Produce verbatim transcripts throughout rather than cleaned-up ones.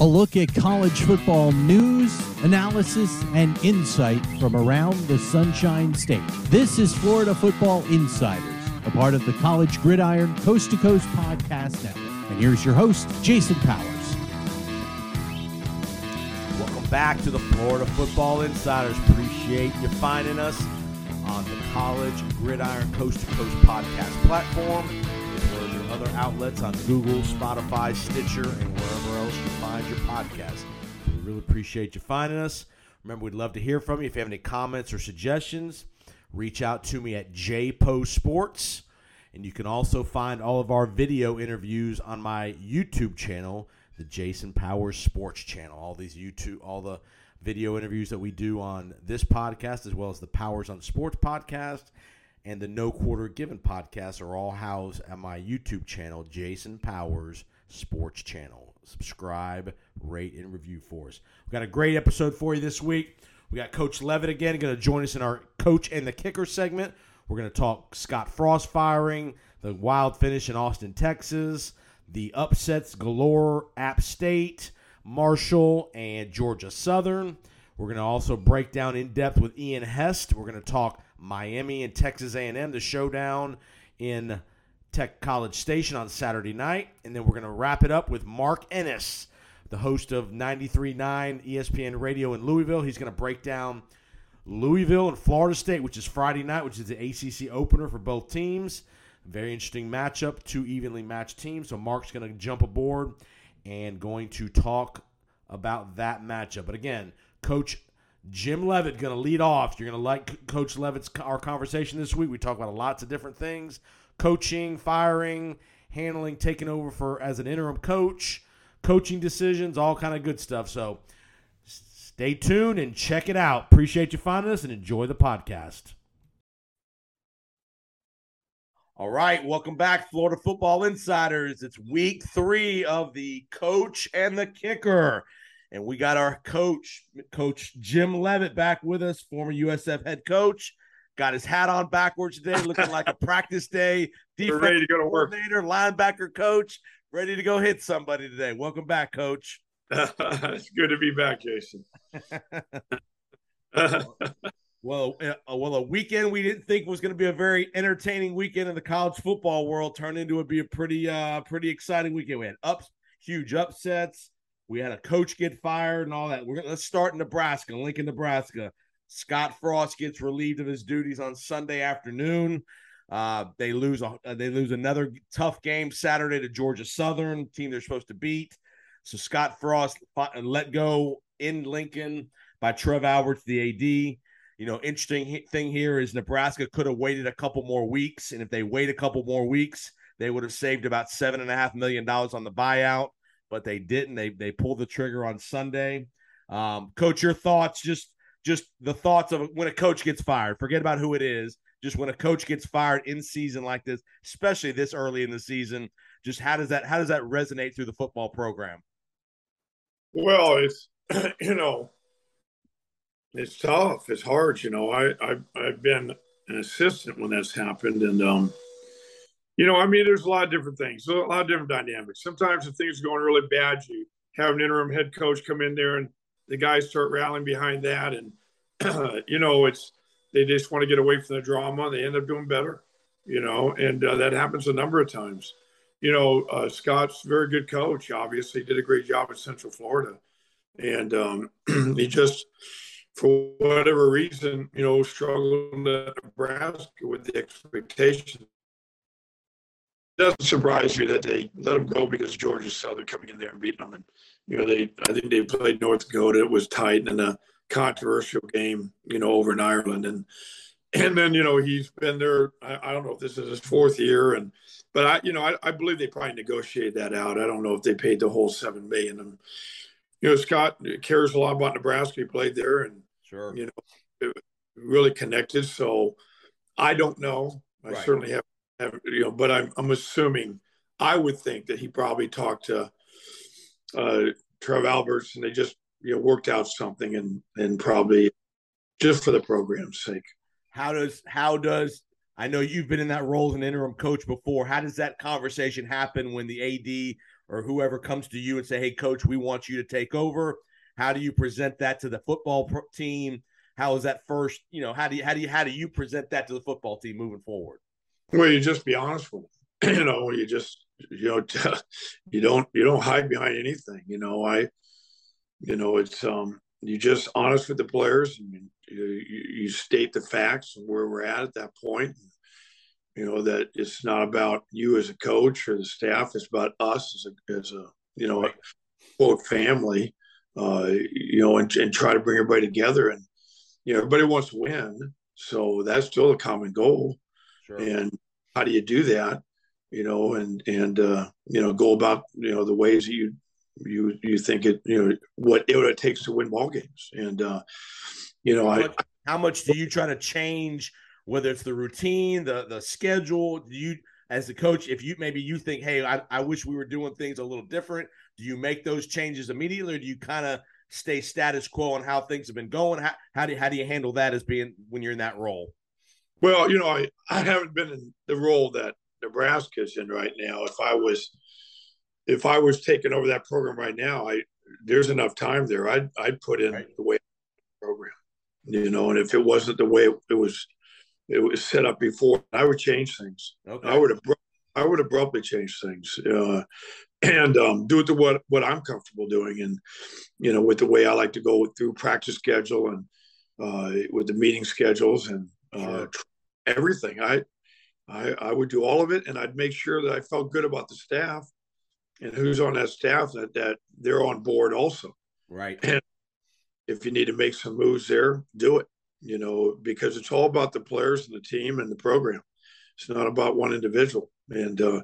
a look at college football news, analysis, and insight from around the Sunshine State. This is Florida Football Insiders, a part of the College Gridiron Coast to Coast Podcast Network. And here's your host, Jason Powers. Welcome back to the Florida Football Insiders. Appreciate you finding us on the College Gridiron Coast to Coast Podcast platform, as well as your other outlets on Google, Spotify, Stitcher, and wherever else you find your podcast. So we really appreciate you finding us. Remember, we'd love to hear from you. If you have any comments or suggestions, reach out to me at jposports. And you can also find all of our video interviews on my YouTube channel, the Jason Powers Sports Channel. All these YouTube, all the video interviews that we do on this podcast, as well as the Powers on Sports podcast and the No Quarter Given podcast, are all housed at my YouTube channel, Jason Powers Sports Channel. Subscribe, rate, and review for us. We've got a great episode for you this week. We got Coach Leavitt again going to join us in our Coach and the Kicker segment. We're going to talk Scott Frost firing, the wild finish in Austin, Texas, the upsets galore, App State, Marshall, and Georgia Southern. We're going to also break down in depth with Ian Hest. We're going to talk Miami and Texas A and M, the showdown in Tech College Station on Saturday night. And then we're going to wrap it up with Mark Ennis, the host of ninety-three point nine E S P N Radio in Louisville. He's going to break down Louisville and Florida State, which is Friday night, which is the A C C opener for both teams. Very interesting matchup, two evenly matched teams. So Mark's going to jump aboard and going to talk about that matchup. But again, Coach Jim Leavitt going to lead off. You're going to like Coach Leavitt's our conversation this week. We talk about lots of different things: coaching, firing, handling, taking over for as an interim coach, coaching decisions, all kind of good stuff. So stay tuned and check it out. Appreciate you finding us and enjoy the podcast. All right, welcome back, Florida Football Insiders. It's week three of the Coach and the Kicker, and we got our coach, Coach Jim Leavitt, back with us, former U S F head coach. Got his hat on backwards today, looking like a practice day. Defensive ready to go to work. Coordinator, linebacker coach, ready to go hit somebody today. Welcome back, Coach. It's good to be back, Jason. Well, uh, well, a weekend we didn't think was going to be a very entertaining weekend in the college football world turned into a, be a pretty, uh, pretty exciting weekend. We had ups, huge upsets. We had a coach get fired and all that. We're gonna, let's start in Nebraska, Lincoln, Nebraska. Scott Frost gets relieved of his duties on Sunday afternoon. Uh, they lose a, they lose another tough game Saturday to Georgia Southern, team they're supposed to beat. So Scott Frost let go in Lincoln by Trev Alberts, the A D. You know, interesting thing here is Nebraska could have waited a couple more weeks, and if they wait a couple more weeks, they would have saved about seven and a half million dollars on the buyout, but they didn't. They they pulled the trigger on Sunday. Um, coach, your thoughts? Just just the thoughts of when a coach gets fired. Forget about who it is. Just when a coach gets fired in season like this, especially this early in the season, just how does that how does that resonate through the football program? Well, it's you know. It's tough. It's hard. You know, I, I, I've been an assistant when that's happened. And, um, you know, I mean, there's a lot of different things, a lot of different dynamics. Sometimes if things are going really bad, you have an interim head coach come in there and the guys start rallying behind that. And, uh, you know, it's they just want to get away from the drama. They end up doing better, you know, and uh, that happens a number of times. You know, uh, Scott's a very good coach, obviously. He did a great job at Central Florida. And um, he just – for whatever reason, you know, struggling to Nebraska with the expectation. It doesn't surprise me that they let them go because Georgia Southern coming in there and beating them. And, you know, they I think they played North Dakota. It was tight and a controversial game, you know, over in Ireland. And and then, you know, he's been there. I, I don't know if this is his fourth year. and But, I, you know, I, I believe they probably negotiated that out. I don't know if they paid the whole seven million dollars. And, you know, Scott cares a lot about Nebraska. He played there and, sure. You know, really connected. So I don't know. I right. certainly have, have, you know, but I'm I'm assuming I would think that he probably talked to uh, Trev Alberts and they just, you know, worked out something and, and probably just for the program's sake. How does, how does, I know you've been in that role as an interim coach before. How does that conversation happen when the A D or whoever comes to you and say, hey, coach, we want you to take over? How do you present that to the football team? How is that first, you know, how do you, how do you, how do you present that to the football team moving forward? Well, you just be honest with them. You know, you just, you know, you don't, you don't hide behind anything. You know, I, you know, it's, um, you just honest with the players, and you, you, you state the facts and where we're at at that point. You know, that it's not about you as a coach or the staff. It's about us as a, as a you know, a, quote, family, uh, you know, and, and try to bring everybody together. And, you know, everybody wants to win. So that's still a common goal. Sure. And how do you do that, you know, and, and uh, you know, go about, you know, the ways that you, you, you think it, you know, what it takes to win ball games. And, uh, you know, how much, I, how much do you try to change, whether it's the routine, the the schedule? Do you, as the coach, if you maybe you think, hey, I, I wish we were doing things a little different, do you make those changes immediately, or do you kind of stay status quo on how things have been going? How, how do how do you handle that as being when you're in that role? Well, you know, I, I haven't been in the role that Nebraska's in right now. If I was if I was taking over that program right now, I there's enough time there. I'd I'd put in right. the way the program, you know, and if it wasn't the way it, it was. It was set up before, I would change things. Okay. I would have, I would abruptly change things, uh, and um, do it to what what I'm comfortable doing, and you know, with the way I like to go through practice schedule and uh, with the meeting schedules and uh, sure. everything. I, I I would do all of it, and I'd make sure that I felt good about the staff and who's on that staff, that that they're on board also. Right. And if you need to make some moves there, do it. You know, because it's all about the players and the team and the program. It's not about one individual. And, uh,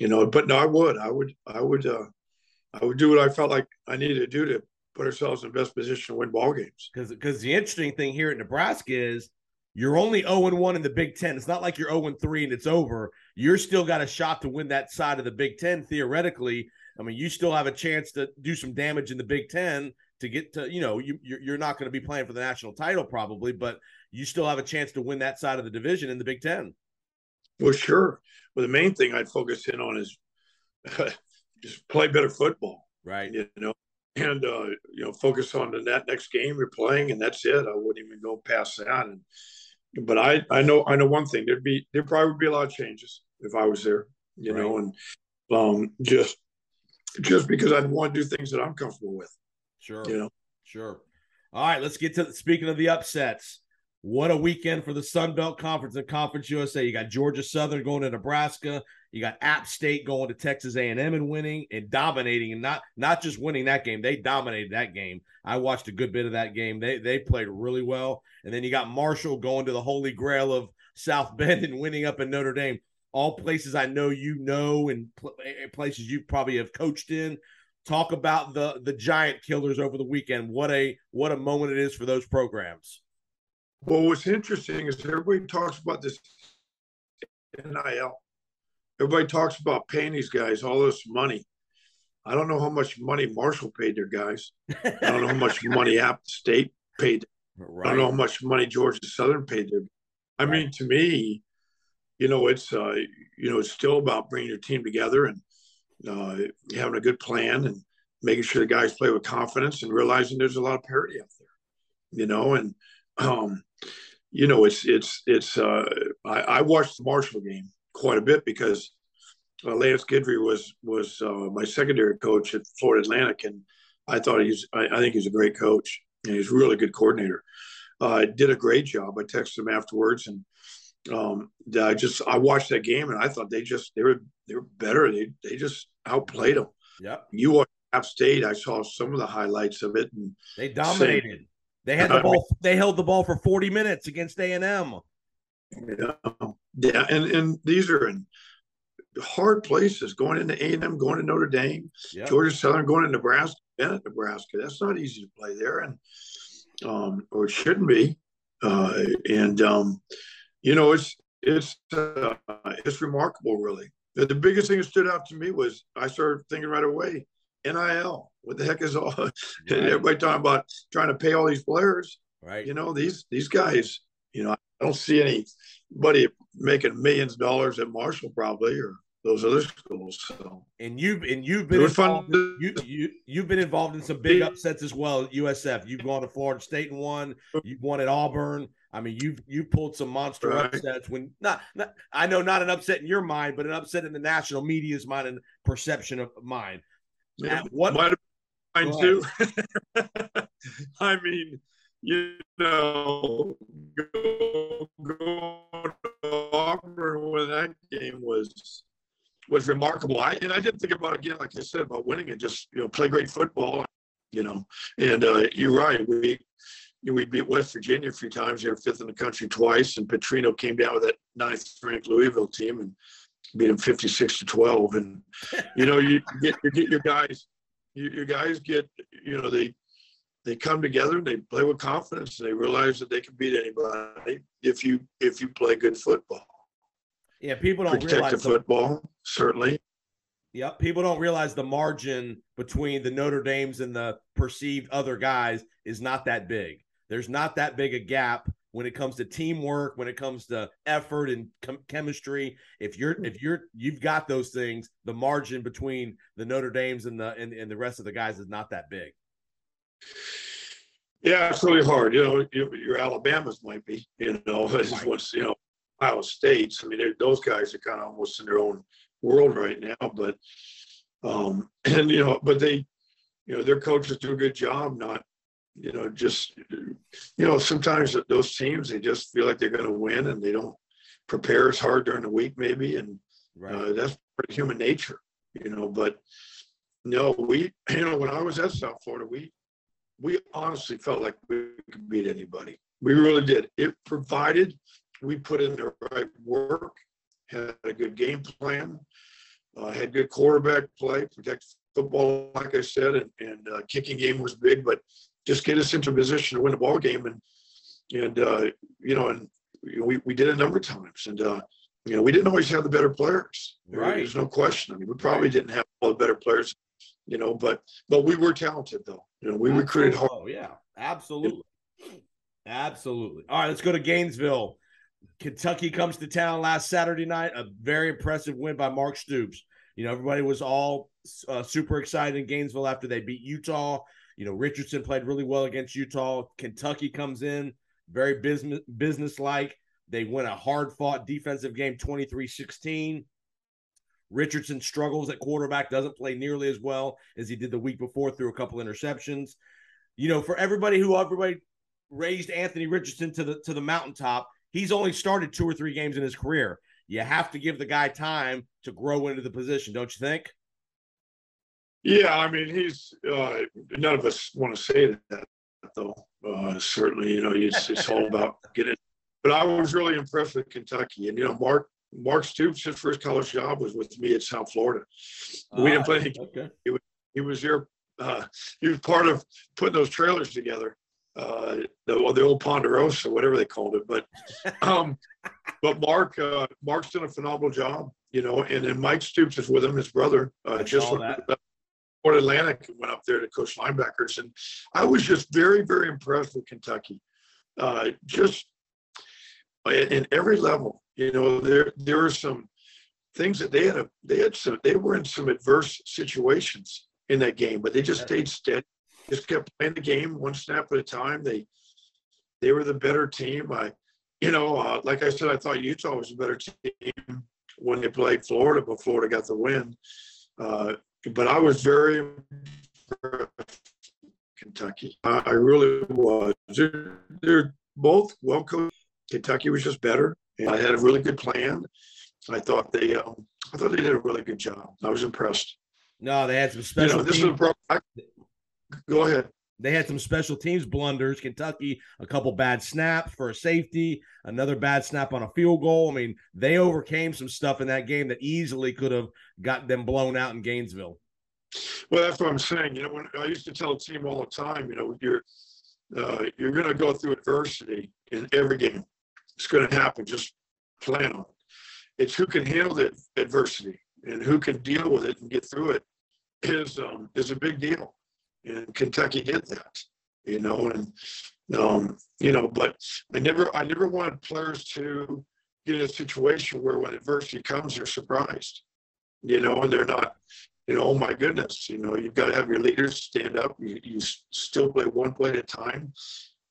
you know, but no, I would, I would, I would, uh, I would do what I felt like I needed to do to put ourselves in the best position to win ball games. Because, because the interesting thing here at Nebraska is you're only oh and one in the Big Ten. It's not like you're oh and three and it's over. You're still got a shot to win that side of the Big Ten, theoretically. I mean, you still have a chance to do some damage in the Big Ten to get to, you know, you, you're not going to be playing for the national title probably, but you still have a chance to win that side of the division in the Big Ten. Well, sure. Well, the main thing I'd focus in on is uh, just play better football. Right. You know, and, uh, you know, focus on the, that next game you're playing, and that's it. I wouldn't even go past that. And But I, I know I know one thing. There'd be, there probably would be a lot of changes if I was there, you right. know, and um, just just because I'd want to do things that I'm comfortable with. Sure. You know? Sure. All right, let's get to the, speaking of the upsets. What a weekend for the Sun Belt Conference and Conference U S A. You got Georgia Southern going to Nebraska. You got App State going to Texas A and M and winning and dominating, and not not just winning that game. They dominated that game. I watched a good bit of that game. They they played really well. And then you got Marshall going to the Holy Grail of South Bend and winning up in Notre Dame. All places I know you know, and pl- places you probably have coached in. Talk about the the giant killers over the weekend. What a what a moment it is for those programs. Well, what's interesting is everybody talks about this N I L. Everybody talks about paying these guys all this money. I don't know how much money Marshall paid their guys. I don't know how much money App State paid. Right. I don't know how much money Georgia Southern paid their. I right. mean, to me, you know, it's uh, you know, it's still about bringing your team together and. Uh, having a good plan and making sure the guys play with confidence and realizing there's a lot of parity out there, you know, and, um, you know, it's, it's, it's, uh, I, I watched the Marshall game quite a bit because uh, Lance Guidry was, was uh, my secondary coach at Florida Atlantic. And I thought he's, I, I think he's a great coach, and he's a really good coordinator. Uh, did a great job. I texted him afterwards, and Um, I just I watched that game, and I thought they just they were they were better. They they just outplayed them. Yeah, you watched App State. I saw some of the highlights of it, and they dominated. Saying, they had the I ball. Mean, they held the ball for forty minutes against A and M. Yeah, yeah, and and these are in hard places. Going into A and M, going to Notre Dame, yep. Georgia Southern, going to Nebraska, Bennett, Nebraska. That's not easy to play there, and um, or it shouldn't be, uh, and um. You know, it's it's uh, it's remarkable, really. The, the biggest thing that stood out to me was I started thinking right away, N I L. What the heck is all? Right. Everybody talking about trying to pay all these players, right? You know, these these guys. You know, I don't see anybody making millions of dollars at Marshall, probably, or those other schools. So. And you've and you've been involved, fun. You, you you've been involved in some big upsets as well at U S F. You've gone to Florida State and won. You've won at Auburn. I mean, you've you pulled some monster right. upsets when not, not I know not an upset in your mind, but an upset in the national media's mind and perception of mine. Yeah, at what might have been mine too. I mean, you know, going go to Auburn when that game was. was remarkable. I, and I didn't think about, again, like I said, about winning and just, you know, play great football, you know. And uh, you're right. We we beat West Virginia a few times. They were fifth in the country twice. And Petrino came down with that ninth-ranked Louisville team and beat them fifty-six to twelve. And, you know, you get, you get your guys, you, your guys get, you know, they they come together and they play with confidence and they realize that they can beat anybody if you if you play good football. Yeah, people don't Protect realize the football, the, certainly. Yeah, people don't realize the margin between the Notre Dames and the perceived other guys is not that big. There's not that big a gap when it comes to teamwork, when it comes to effort and chem- chemistry. If you're if you're you've got those things, the margin between the Notre Dames and the and, and the rest of the guys is not that big. Yeah, it's really hard. You know, your, your Alabamas might be. You know, what's you know. Ohio States. I mean, those guys are kind of almost in their own world right now. But um, and you know, but they, you know, their coaches do a good job. Not, you know, just you know, sometimes those teams they just feel like they're going to win and they don't prepare as hard during the week maybe, and right. uh, that's part of human nature, you know. But no, we, you know, when I was at South Florida, we we honestly felt like we could beat anybody. We really did. It provided. We put in the right work, had a good game plan, uh, had good quarterback play, protect football, like I said, and, and uh, kicking game was big, but just get us into a position to win the ball game. And, and uh, you know, and we, we did a number of times. And, uh, you know, we didn't always have the better players. Right. There's no question. I mean, we probably didn't have all the better players, you know, but but we were talented, though. You know, we absolutely. recruited hard. Oh, yeah, absolutely. Absolutely. All right, let's go to Gainesville. Kentucky comes to town last Saturday night, a very impressive win by Mark Stoops. You know, everybody was all uh, super excited in Gainesville after they beat Utah. You know, Richardson played really well against Utah. Kentucky comes in, very business business-like. They win a hard-fought defensive game, twenty-three sixteen. Richardson struggles at quarterback, doesn't play nearly as well as he did the week before through a couple interceptions. You know, for everybody who everybody raised Anthony Richardson to the to the mountaintop, he's only started two or three games in his career. You have to give the guy time to grow into the position, don't you think? Yeah, I mean, he's uh, – none of us want to say that, though. Uh, certainly, you know, it's, it's all about getting – but I was really impressed with Kentucky. And, you know, Mark Mark Stoops, his first college job was with me at South Florida. We uh, didn't play – okay. he, he was there uh, – he was part of putting those trailers together. Uh, the, the old Ponderosa, whatever they called it, but um, but Mark uh, Mark's done a phenomenal job, you know. And then Mike Stoops is with him, his brother. Uh, just went to Florida Atlantic and went up there to coach linebackers, and I was just very, very impressed with Kentucky, uh, just in, in every level. You know, there there are some things that they had a, they had some they were in some adverse situations in that game, but they just stayed steady. Just kept playing the game one snap at a time. They they were the better team. I, you know, uh, like I said, I thought Utah was a better team when they played Florida, but Florida got the win. Uh, but I was very impressed with Kentucky. I, I really was. They're, they're both well coached. Kentucky was just better. And I had a really good plan. I thought they, uh, I thought they did a really good job. I was impressed. No, they had some special. You know, this team. was a Go ahead. They had some special teams blunders. Kentucky, a couple bad snaps for a safety, another bad snap on a field goal. I mean, they overcame some stuff in that game that easily could have got them blown out in Gainesville. Well, that's what I'm saying. You know, when I used to tell a team all the time, you know, you're uh, you're going to go through adversity in every game. It's going to happen. Just plan on it. It's who can handle the adversity and who can deal with it and get through it is um, is a big deal. And Kentucky did that, you know, and, um, you know, but I never, I never wanted players to get in a situation where when adversity comes, they're surprised. you know, and they're not, you know, oh my goodness, you know, you've got to have your leaders stand up. You, you still play one play at a time.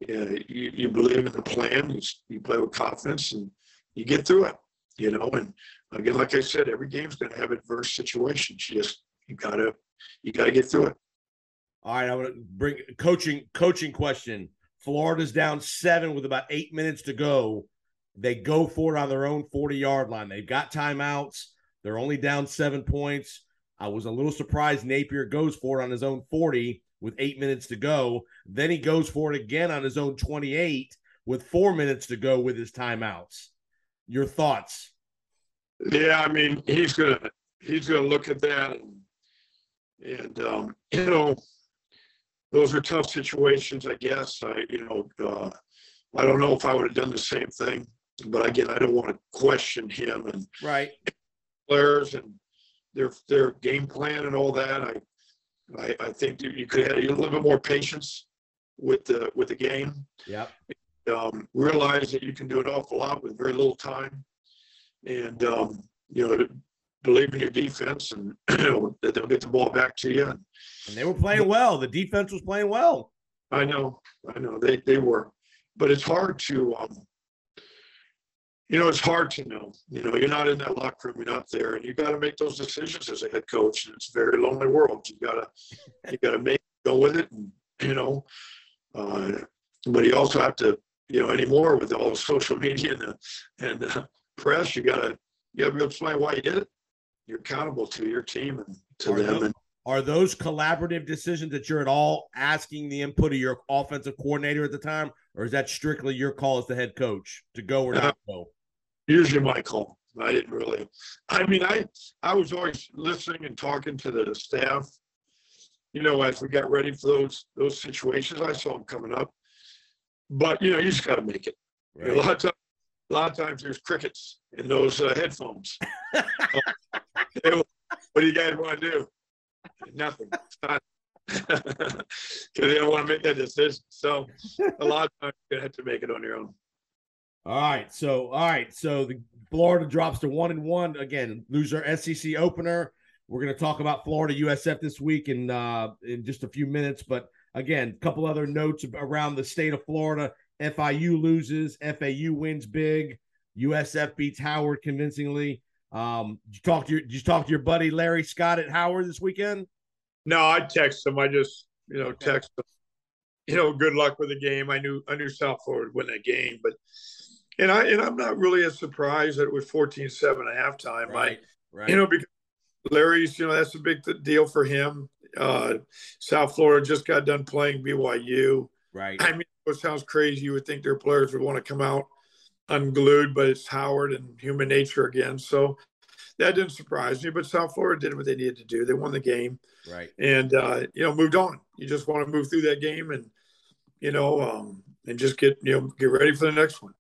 You, you, you believe in the plan. You, you play with confidence, and you get through it, you know. And again, like I said, every game's going to have adverse situations. You just you gotta you gotta get through it. All right, I want to bring coaching coaching question. Florida's down seven with about eight minutes to go. They go for it on their own forty-yard line. They've got timeouts. They're only down seven points. I was a little surprised Napier goes for it on his own forty with eight minutes to go. Then he goes for it again on his own twenty-eight with four minutes to go with his timeouts. Your thoughts? Yeah, I mean, he's going to he's gonna look at that. And, and um, you know, those are tough situations, I guess. I, you know, uh, I don't know if I would have done the same thing, but again, I don't want to question him and right players and their their game plan and all that. I I, I think you could have a little bit more patience with the with the game. Yeah. Um, realize that you can do an awful lot with very little time, and um, you know, believe in your defense and that they'll get the ball back to you. And, and they were playing well. The defense was playing well. I know, I know they they were. But it's hard to, um, you know, it's hard to know. You know, you're not in that locker room, you're not there, and you got to make those decisions as a head coach. And it's a very lonely world. You gotta, you gotta make go with it, and you know. Uh, but you also have to, you know, anymore with all the social media and the, and the press, you gotta, you gotta be able to explain why you did it. You're accountable to your team and to are them. Those, and, are those collaborative decisions that you're at all asking the input of your offensive coordinator at the time? Or is that strictly your call as the head coach to go or not go? Usually my call. I didn't really. I mean, I I was always listening and talking to the staff. You know, as we got ready for those those situations, I saw them coming up. But you know, you just got to make it. Right. You know, a lot of times, a lot of times there's crickets in those uh, headphones. uh, they, what do you guys want to do? Nothing. It's not, because they don't want to make that decision. So a lot of times you have to make it on your own. All right. So all right. So the Florida drops to one and one again. Lose their S E C opener. We're going to talk about Florida U S F this week in uh, in just a few minutes. But again, a couple other notes around the state of Florida. F I U loses. F A U wins big. U S F beats Howard convincingly. Um, did you talk to your, did you talk to your buddy Larry Scott at Howard this weekend? No, I text him. I just, you know, text him. You know, good luck with the game. I knew, I knew South Florida would win that game, but and I and I'm not really as surprised that it was fourteen seven at halftime. Right, I, right. You know, because Larry's, you know, that's a big deal for him. Uh, South Florida just got done playing B Y U. Right. I mean, it sounds crazy. You would think their players would want to come out unglued, but it's Howard and human nature again. So that didn't surprise me, but South Florida did what they needed to do. They won the game. Right. And, uh, you know, moved on. You just want to move through that game and, you know, um, and just get, you know, get ready for the next one.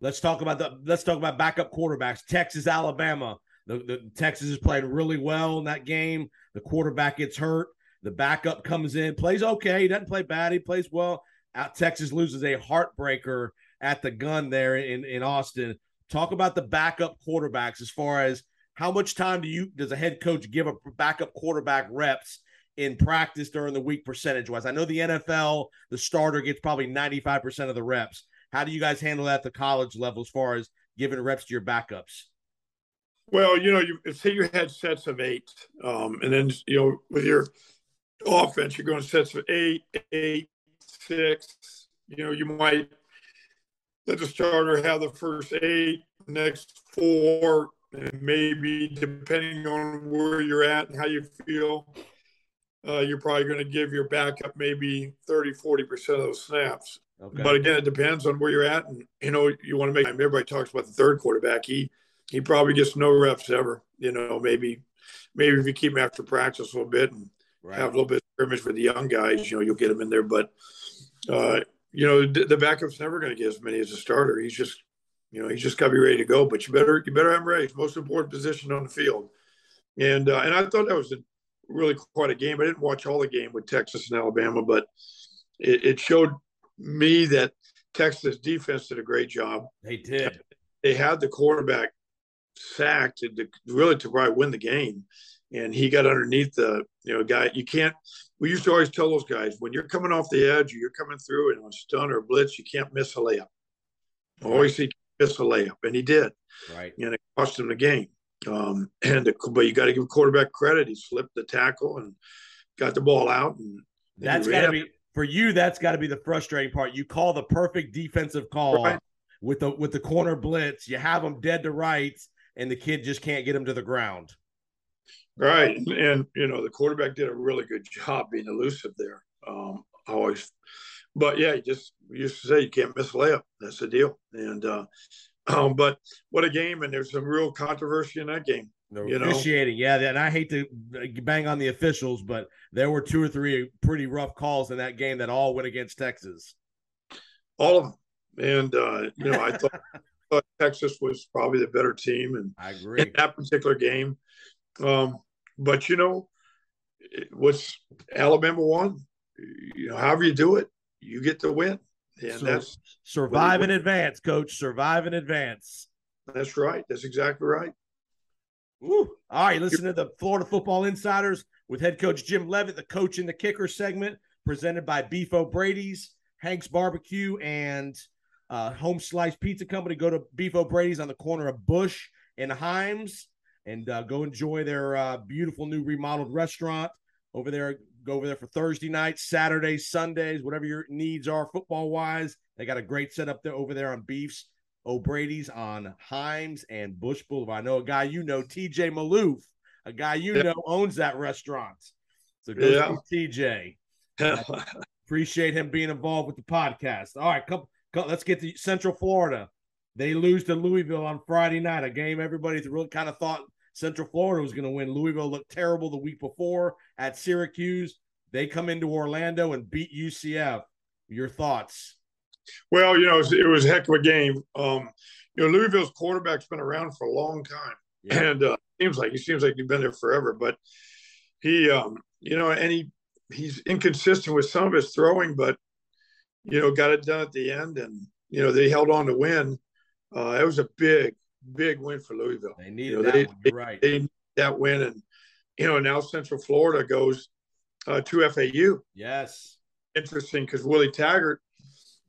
Let's talk about the, let's talk about backup quarterbacks. Texas, Alabama, the, the Texas is playing really well in that game. The quarterback gets hurt. The backup comes in, plays okay. He doesn't play bad. He plays well. Out Texas loses a heartbreaker at the gun there in, in Austin. Talk about the backup quarterbacks as far as how much time do you does a head coach give a backup quarterback reps in practice during the week percentage-wise? I know the N F L, the starter gets probably ninety-five percent of the reps. How do you guys handle that at the college level as far as giving reps to your backups? Well, you know, you say you had sets of eight, um, and then, you know, with your offense, you're going sets of eight, eight, six. You know, you might – let the starter have the first eight, next four, and maybe depending on where you're at and how you feel, uh, you're probably going to give your backup maybe thirty, forty percent of those snaps. Okay. But again, it depends on where you're at. And, you know, you want to make – everybody talks about the third quarterback. He he probably gets no reps ever, you know, maybe maybe if you keep him after practice a little bit and right. have a little bit of scrimmage with the young guys, you know, you'll get him in there. But uh, – you know, the backup's never going to get as many as a starter. He's just, you know, he's just got to be ready to go. But you better, you better have him ready. It's the most important position on the field. And uh, and I thought that was a, really quite a game. I didn't watch all the game with Texas and Alabama, but it, it showed me that Texas defense did a great job. They did. They had the quarterback sack to, to really to probably win the game. And he got underneath the, you know, guy. You can't, we used to always tell those guys, when you're coming off the edge, or you're coming through and on stun or blitz, you can't miss a layup. Right. Always see miss a layup. And he did. Right. And it cost him the game. Um, and the, but you got to give quarterback credit. He slipped the tackle and got the ball out. And that's got to be, for you, that's got to be the frustrating part. You call the perfect defensive call right. with the with the corner blitz. You have them dead to rights, and the kid just can't get him to the ground. Right, and, and you know, the quarterback did a really good job being elusive there. Um, always, but yeah, you just we used to say you can't miss a layup. That's the deal. And uh, um, but what a game! And there's some real controversy in that game. No, you officiating, know? yeah. And I hate to bang on the officials, but there were two or three pretty rough calls in that game that all went against Texas. All of them, and uh, you know, I thought, thought Texas was probably the better team, and I agree in that particular game. Um, but you know, what's Alabama won? You know, however you do it, you get the win, and so that's survive in advance, Coach. Survive in advance. That's right. That's exactly right. Woo. All right, listen to the Florida Football Insiders with head coach Jim Leavitt, the coach and the kicker segment, presented by Beef O'Brady's, Hank's Barbecue, and uh, Home Slice Pizza Company. Go to Beef O'Brady's on the corner of Bush and Himes, and uh, go enjoy their uh, beautiful new remodeled restaurant over there. Go over there for Thursday nights, Saturdays, Sundays, whatever your needs are football-wise. They got a great setup there over there on Beef's O'Brady's on Himes and Bush Boulevard. I know a guy you know, T J Maloof, a guy you yeah. know owns that restaurant. So go yeah. see T J. I appreciate him being involved with the podcast. All right, come, come, let's get to Central Florida. They lose to Louisville on Friday night, a game everybody really kind of thought Central Florida was going to win. Louisville looked terrible the week before at Syracuse. They come into Orlando and beat U C F. Your thoughts? Well, you know, it was, it was a heck of a game. Um, you know, Louisville's quarterback's been around for a long time, yeah. and uh, seems like he seems like he's been there forever. But he, um, you know, and he he's inconsistent with some of his throwing, but you know, got it done at the end, and you know, they held on to win. Uh, it was a big, big win for Louisville. They needed you know, that they, one. You're right. They needed that win, and you know, now Central Florida goes uh, to F A U. Yes, interesting because Willie Taggart,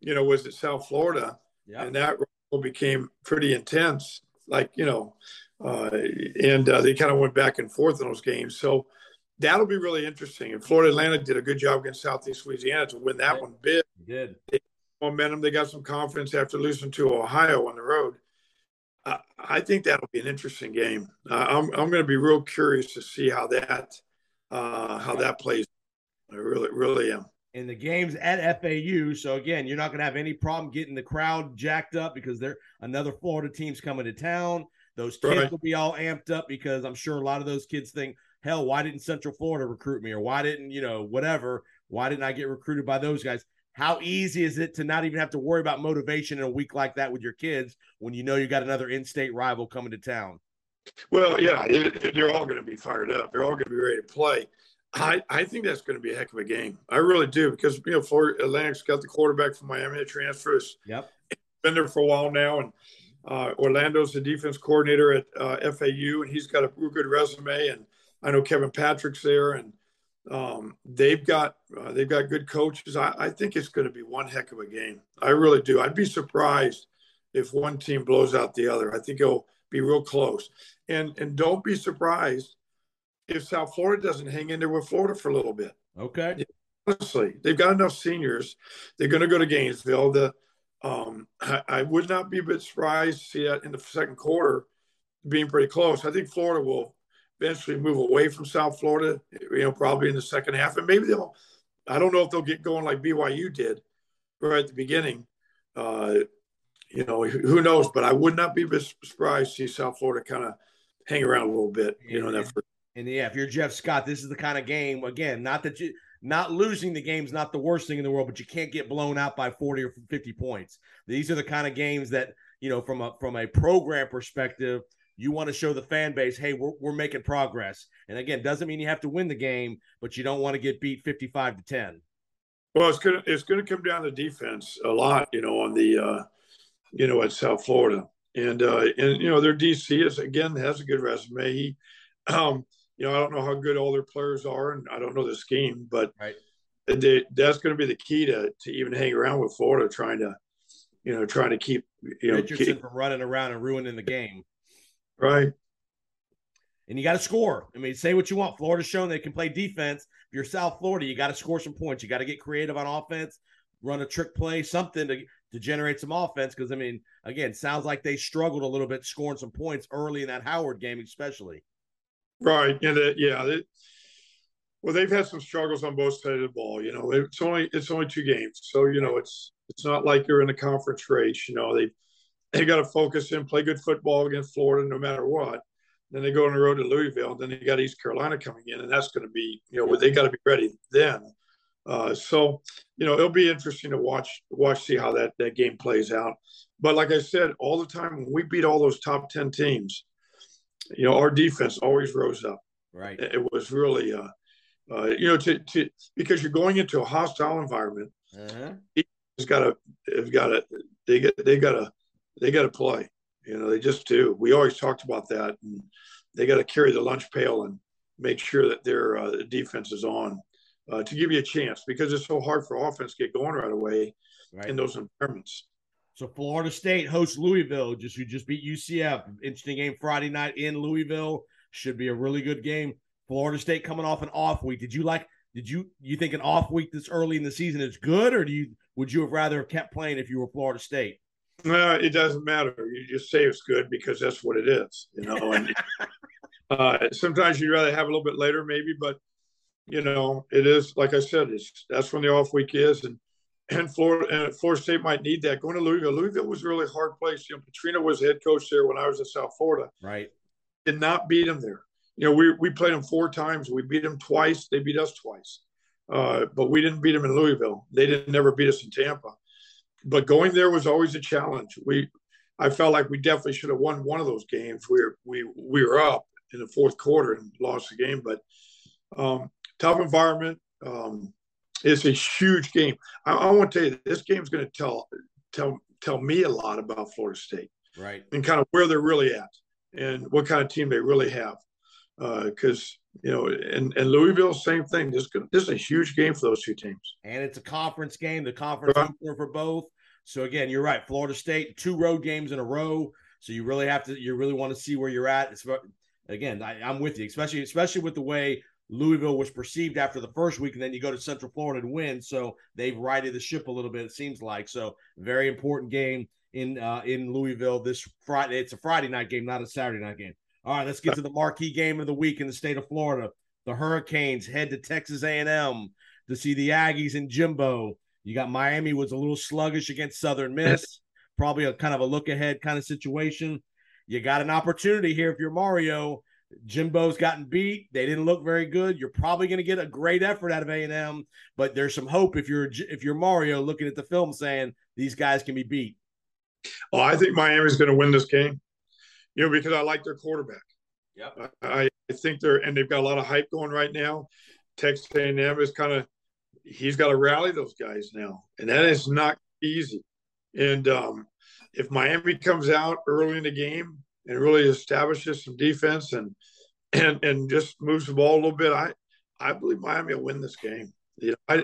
you know, was at South Florida, yeah. and that role became pretty intense. Like, you know, uh, and uh, they kind of went back and forth in those games. So that'll be really interesting. And Florida Atlantic did a good job against Southeast Louisiana to win that they, one big. They did. They got momentum. They got some confidence after losing to Ohio on the road. Uh, I think that'll be an interesting game. Uh, I'm I'm going to be real curious to see how that uh, how that plays. I really really am. And the game's at F A U, so again, you're not going to have any problem getting the crowd jacked up because they're another Florida team's coming to town. Those kids right. will be all amped up because I'm sure a lot of those kids think, hell, why didn't Central Florida recruit me? Or why didn't, you know, whatever, why didn't I get recruited by those guys? How easy is it to not even have to worry about motivation in a week like that with your kids when you know you got another in-state rival coming to town? Well, yeah, they're all going to be fired up. They're all going to be ready to play. I, I think that's going to be a heck of a game. I really do because, you know, Florida Atlantic's got the quarterback from Miami that transfers. Yep. Been there for a while now. And uh, Orlando's the defense coordinator at uh, F A U, and he's got a good resume. And I know Kevin Patrick's there. And um, they've got uh, they've got good coaches. I, I think it's going to be one heck of a game. I really do. I'd be surprised if one team blows out the other. I think it'll be real close. And and don't be surprised if South Florida doesn't hang in there with Florida for a little bit. Okay. Honestly, they've got enough seniors. They're going to go to Gainesville. The, um, I, I would not be a bit surprised to see that in the second quarter being pretty close. I think Florida will eventually move away from South Florida, you know, probably in the second half. And maybe they'll – I don't know if they'll get going like B Y U did right at the beginning. Uh, you know, who knows? But I would not be a bit surprised to see South Florida kind of hang around a little bit, you yeah. know, in that first. And, yeah, if you're Jeff Scott, this is the kind of game, again, not that you – not losing the game is not the worst thing in the world, but you can't get blown out by forty or fifty points. These are the kind of games that, you know, from a from a program perspective, you want to show the fan base, hey, we're, we're making progress. And, again, doesn't mean you have to win the game, but you don't want to get beat fifty-five to ten. Well, it's going to it's going to come down to defense a lot, you know, on the uh, – you know, at South Florida. And, uh, and you know, their D C is, again, has a good resume. He, um, you know, I don't know how good all their players are, and I don't know the scheme, but right. they, that's going to be the key to to even hang around with Florida, trying to, you know, trying to keep you know Richardson keep, from running around and ruining the game. Right. And you got to score. I mean, say what you want. Florida's shown they can play defense. If you're South Florida, you got to score some points. You got to get creative on offense, run a trick play, something to to generate some offense. Because, I mean, again, sounds like they struggled a little bit scoring some points early in that Howard game especially. Right. And uh, yeah. They, well, they've had some struggles on both sides of the ball. You know, it's only it's only two games. So, you know, it's it's not like you're in a conference race. You know, they they got to focus and play good football against Florida no matter what. Then they go on the road to Louisville. Then they got East Carolina coming in, and that's going to be, you know, they got to be ready then. Uh, so, you know, it'll be interesting to watch, watch, see how that, that game plays out. But like I said, all the time, when we beat all those top ten teams, you know, our defense always rose up. Right. It was really, uh, uh, you know, to, to because you're going into a hostile environment. Uh-huh. It's got to, it's got to, they get, they got to, they got to play. You know, they just do. We always talked about that. And they got to carry the lunch pail and make sure that their uh, defense is on uh, to give you a chance, because it's so hard for offense to get going right away right. in those environments. So Florida State hosts Louisville, just who just beat U C F. Interesting game Friday night in Louisville. Should be a really good game. Florida State coming off an off week. Did you like? Did you you think an off week this early in the season is good, or do you would you have rather have kept playing if you were Florida State? No, it doesn't matter. You just say it's good because that's what it is, you know. And uh, sometimes you'd rather have a little bit later, maybe, but you know, it is like I said. It's that's when the off week is, and and Florida, and Florida State might need that. Going to Louisville, Louisville was a really hard place. You know, Petrino was the head coach there when I was at South Florida. Right, did not beat them there. You know, we we played them four times. We beat them twice. They beat us twice, uh, but we didn't beat them in Louisville. They didn't never beat us in Tampa. But going there was always a challenge. We, I felt like we definitely should have won one of those games. We were, we we were up in the fourth quarter and lost the game. But um, tough environment. Um, it's a huge game. I, I want to tell you, this game is going to tell tell tell me a lot about Florida State, right? And kind of where they're really at and what kind of team they really have. Because uh, you know, and, and Louisville, same thing. This this is a huge game for those two teams, and it's a conference game. The conference right. opener for both. So again, you're right. Florida State, two road games in a row. So you really have to. You really want to see where you're at. It's, again, I, I'm with you, especially especially with the way Louisville was perceived after the first week, and then you go to Central Florida and win. So they've righted the ship a little bit. It seems like so. Very important game in uh, in Louisville this Friday. It's a Friday night game, not a Saturday night game. All right, let's get to the marquee game of the week in the state of Florida. The Hurricanes head to Texas A and M to see the Aggies in Jimbo. You got Miami was a little sluggish against Southern Miss, probably a kind of a look ahead kind of situation. You got an opportunity here if you're Mario. Jimbo's gotten beat. They didn't look very good. You're probably going to get a great effort out of A and M, but there's some hope if you're if you're Mario looking at the film saying these guys can be beat. Oh, I think Miami's going to win this game. You know, because I like their quarterback. Yep. I, I think they're – and they've got a lot of hype going right now. Texas A and M is kind of – he's got to rally those guys now, and that is not easy. And um, if Miami comes out early in the game and really establishes some defense and and, and just moves the ball a little bit, I, I believe Miami will win this game. You know, I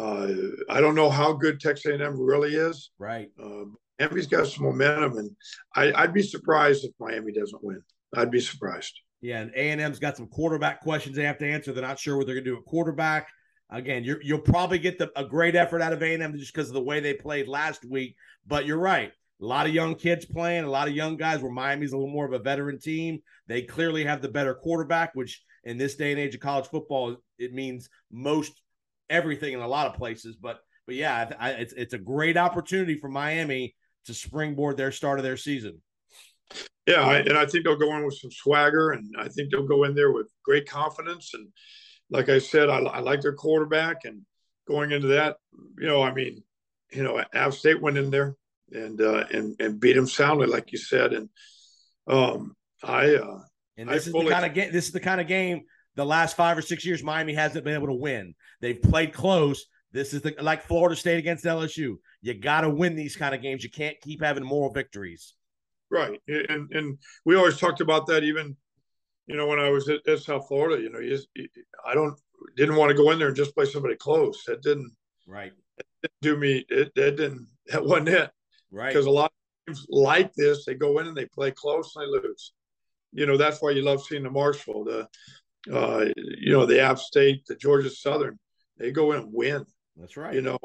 uh, I don't know how good Texas A and M really is. Right. Uh, Miami's got some momentum, and I, I'd be surprised if Miami doesn't win. I'd be surprised. Yeah, and A and M's got some quarterback questions they have to answer. They're not sure what they're going to do at quarterback. Again, you're, you'll probably get the, a great effort out of A and M just because of the way they played last week. But you're right. A lot of young kids playing, a lot of young guys where Miami's a little more of a veteran team. They clearly have the better quarterback, which in this day and age of college football, it means most everything in a lot of places. But, but yeah, I, it's, it's a great opportunity for Miami to springboard their start of their season. Yeah, I, and I think they'll go in with some swagger, and I think they'll go in there with great confidence. And like I said, I, I like their quarterback. And going into that, you know, I mean, you know, App State went in there and uh, and and beat them soundly, like you said. And um, I uh, and this I is fully- the kind of game. This is the kind of game. The last five or six years, Miami hasn't been able to win. They've played close. This is the, like Florida State against L S U. You got to win these kind of games. You can't keep having moral victories. Right. And and we always talked about that even, you know, when I was at, at South Florida, you know, you, you, I don't didn't want to go in there and just play somebody close. That didn't right it didn't do me. It that didn't that wasn't it. Right. Because a lot of teams like this, they go in and they play close and they lose. You know, that's why you love seeing the Marshall, the uh, you know, the App State, the Georgia Southern. They go in and win. That's right. You know,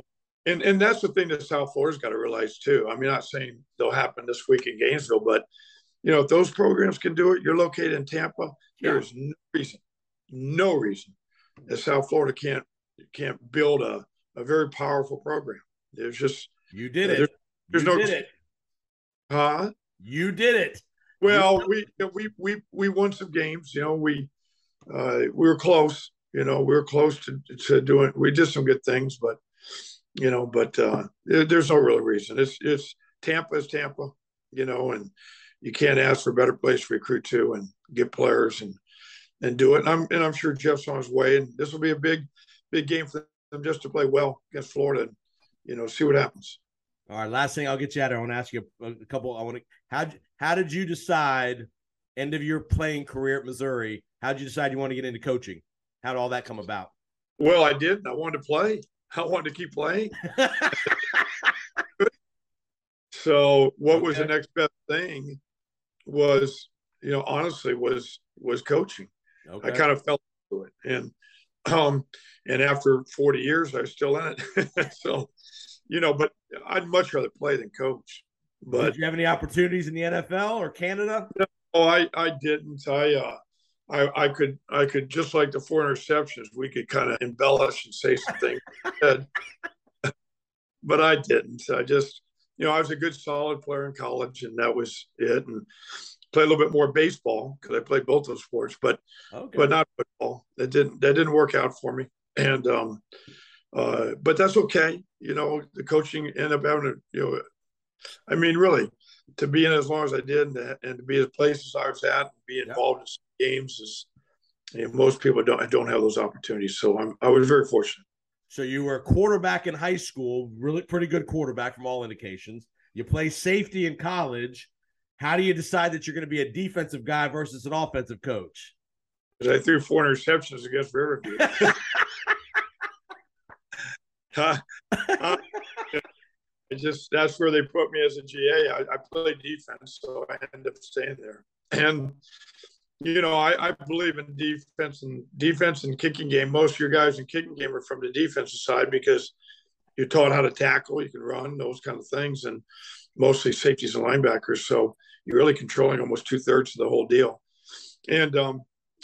and and that's the thing that South Florida's got to realize too. I mean, I'm not saying they'll happen this week in Gainesville, but you know, if those programs can do it, you're located in Tampa. Yeah. There is no reason, no reason that South Florida can't can't build a a very powerful program. There's just you did uh, it. There's, there's you no, did it. Huh? You did it. Well, we we we we won some games. You know, we uh, we were close. You know, we were close to to doing. We did some good things, but you know, but uh, there, there's no real reason. It's it's Tampa is Tampa. You know, and you can't ask for a better place to recruit to and get players and and do it. And I'm and I'm sure Jeff's on his way. And this will be a big big game for them just to play well against Florida. And, you know, see what happens. All right, last thing I'll get you out of. I want to ask you a, a couple. I want to how how did you decide end of your playing career at Missouri? How did you decide you want to get into coaching? How did all that come about? Well, I didn't. I wanted to play. I wanted to keep playing. So what okay. was the next best thing? Was you know honestly was was coaching. Okay. I kind of fell into it, and um and after forty years, I was still in it. So. You know, but I'd much rather play than coach. But did you have any opportunities in the N F L or Canada? No, I, I didn't. I uh, I I could I could just like the four interceptions, we could kind of embellish and say something, but I didn't. I just you know I was a good solid player in college, and that was it. And played a little bit more baseball because I played both those sports, but okay. but not football. That didn't that didn't work out for me, and. um Uh, but that's okay. You know, the coaching ended up having to, you know, I mean, really, to be in as long as I did and to, and to be at places I was at and be involved yeah. in games is, you know, most people don't don't have those opportunities. So I'm, I was very fortunate. So you were a quarterback in high school, really pretty good quarterback from all indications. You play safety in college. How do you decide that you're going to be a defensive guy versus an offensive coach? Because I threw four interceptions against Riverview. Uh, uh, it just that's where they put me as a G A. I, I played defense, so I ended up staying there. And you know, I, I believe in defense and defense and kicking game. Most of your guys in kicking game are from the defensive side because you're taught how to tackle, you can run, those kind of things, and mostly safeties and linebackers. So you're really controlling almost two thirds of the whole deal. And um,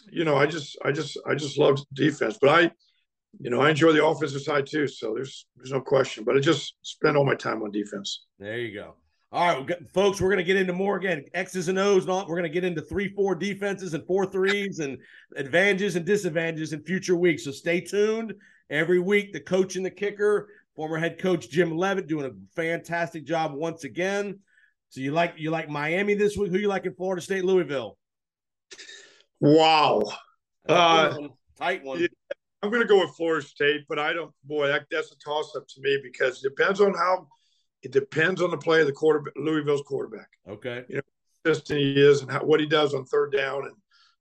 you know, I just, I just, I just loved defense, but I. You know, I enjoy the offensive side too, so there's there's no question. But I just spend all my time on defense. There you go. All right, folks, we're going to get into more again, X's and O's. And all, we're going to get into three, four defenses and four threes and advantages and disadvantages in future weeks. So stay tuned. Every week, the coach and the kicker, former head coach Jim Leavitt, doing a fantastic job once again. So you like you like Miami this week? Who you like in Florida State, Louisville? Wow, uh, one, tight one. Yeah. I'm going to go with Florida State, but I don't. Boy, that, that's a toss-up to me because it depends on how. It depends on the play of the quarterback, Louisville's quarterback. Okay, you know how consistent he is and how, what he does on third down and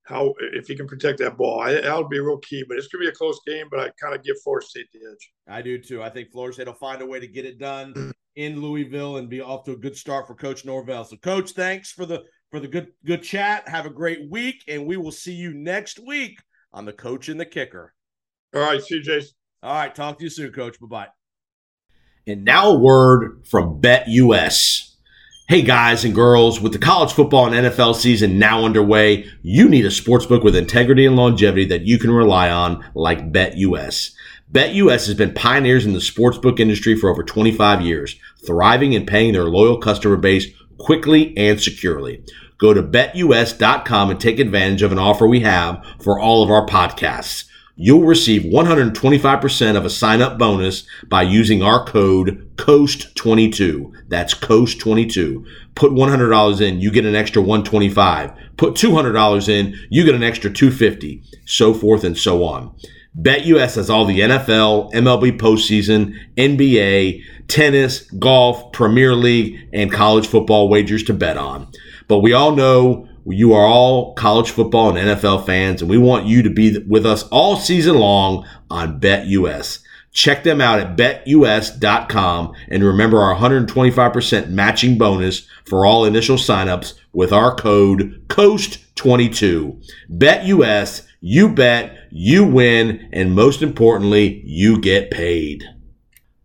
how if he can protect that ball. I, that'll be real key. But it's going to be a close game. But I kind of give Florida State the edge. I do too. I think Florida State will find a way to get it done in Louisville and be off to a good start for Coach Norvell. So, Coach, thanks for the for the good good chat. Have a great week, and we will see you next week on the Coach and the Kicker. All right, see you, Jason. All right, talk to you soon, Coach. Bye-bye. And now a word from BetUS. Hey, guys and girls, with the college football and N F L season now underway, you need a sportsbook with integrity and longevity that you can rely on like BetUS. BetUS has been pioneers in the sportsbook industry for over twenty-five years, thriving and paying their loyal customer base quickly and securely. Go to bet U S dot com and take advantage of an offer we have for all of our podcasts. You'll receive one hundred twenty-five percent of a sign-up bonus by using our code coast twenty-two. That's coast twenty-two. Put one hundred dollars in, you get an extra one hundred twenty-five dollars. Put two hundred dollars in, you get an extra two hundred fifty dollars, so forth and so on. BetUS has all the N F L, M L B postseason, N B A, tennis, golf, Premier League, and college football wagers to bet on. But we all know you are all college football and N F L fans, and we want you to be with us all season long on BetUS. Check them out at bet U S dot com, and remember our one hundred twenty-five percent matching bonus for all initial signups with our code coast twenty-two. BetUS, you bet, you win, and most importantly, you get paid.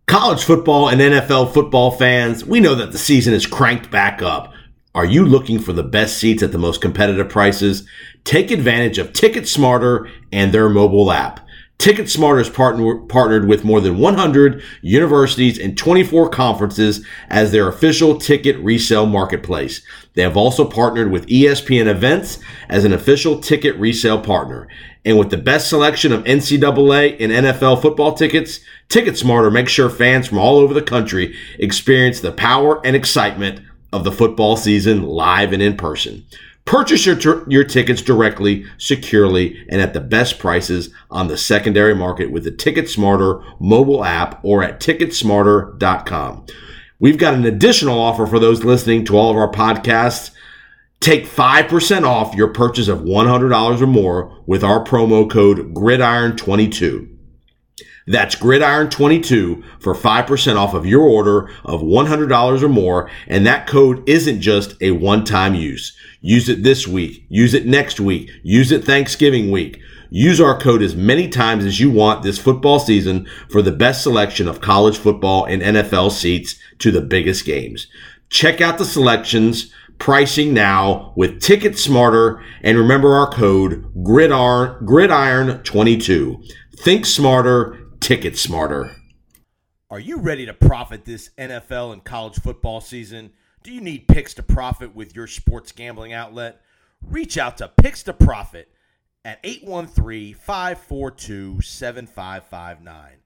College football and N F L football fans, we know that the season is cranked back up. Are you looking for the best seats at the most competitive prices? Take advantage of Ticket Smarter and their mobile app. Ticket Smarter is partner, partnered with more than one hundred universities and twenty-four conferences as their official ticket resale marketplace. They have also partnered with E S P N Events as an official ticket resale partner. And with the best selection of N C double A and N F L football tickets, Ticket Smarter makes sure fans from all over the country experience the power and excitement of the football season live and in person. Purchase your ter- your tickets directly, securely, and at the best prices on the secondary market with the Ticket Smarter mobile app or at ticket smarter dot com. We've got an additional offer for those listening to all of our podcasts. Take five percent off your purchase of one hundred dollars or more with our promo code gridiron twenty-two. That's gridiron twenty-two for five percent off of your order of one hundred dollars or more, and that code isn't just a one-time use. Use it this week. Use it next week. Use it Thanksgiving week. Use our code as many times as you want this football season for the best selection of college football and N F L seats to the biggest games. Check out the selections, pricing now with Ticket Smarter, and remember our code gridiron twenty-two. Think smarter. Ticket Smarter. Are you ready to profit this N F L and college football season? Do you need picks to profit with your sports gambling outlet? Reach out to Picks to Profit at eight one three, five four two, seven five five nine.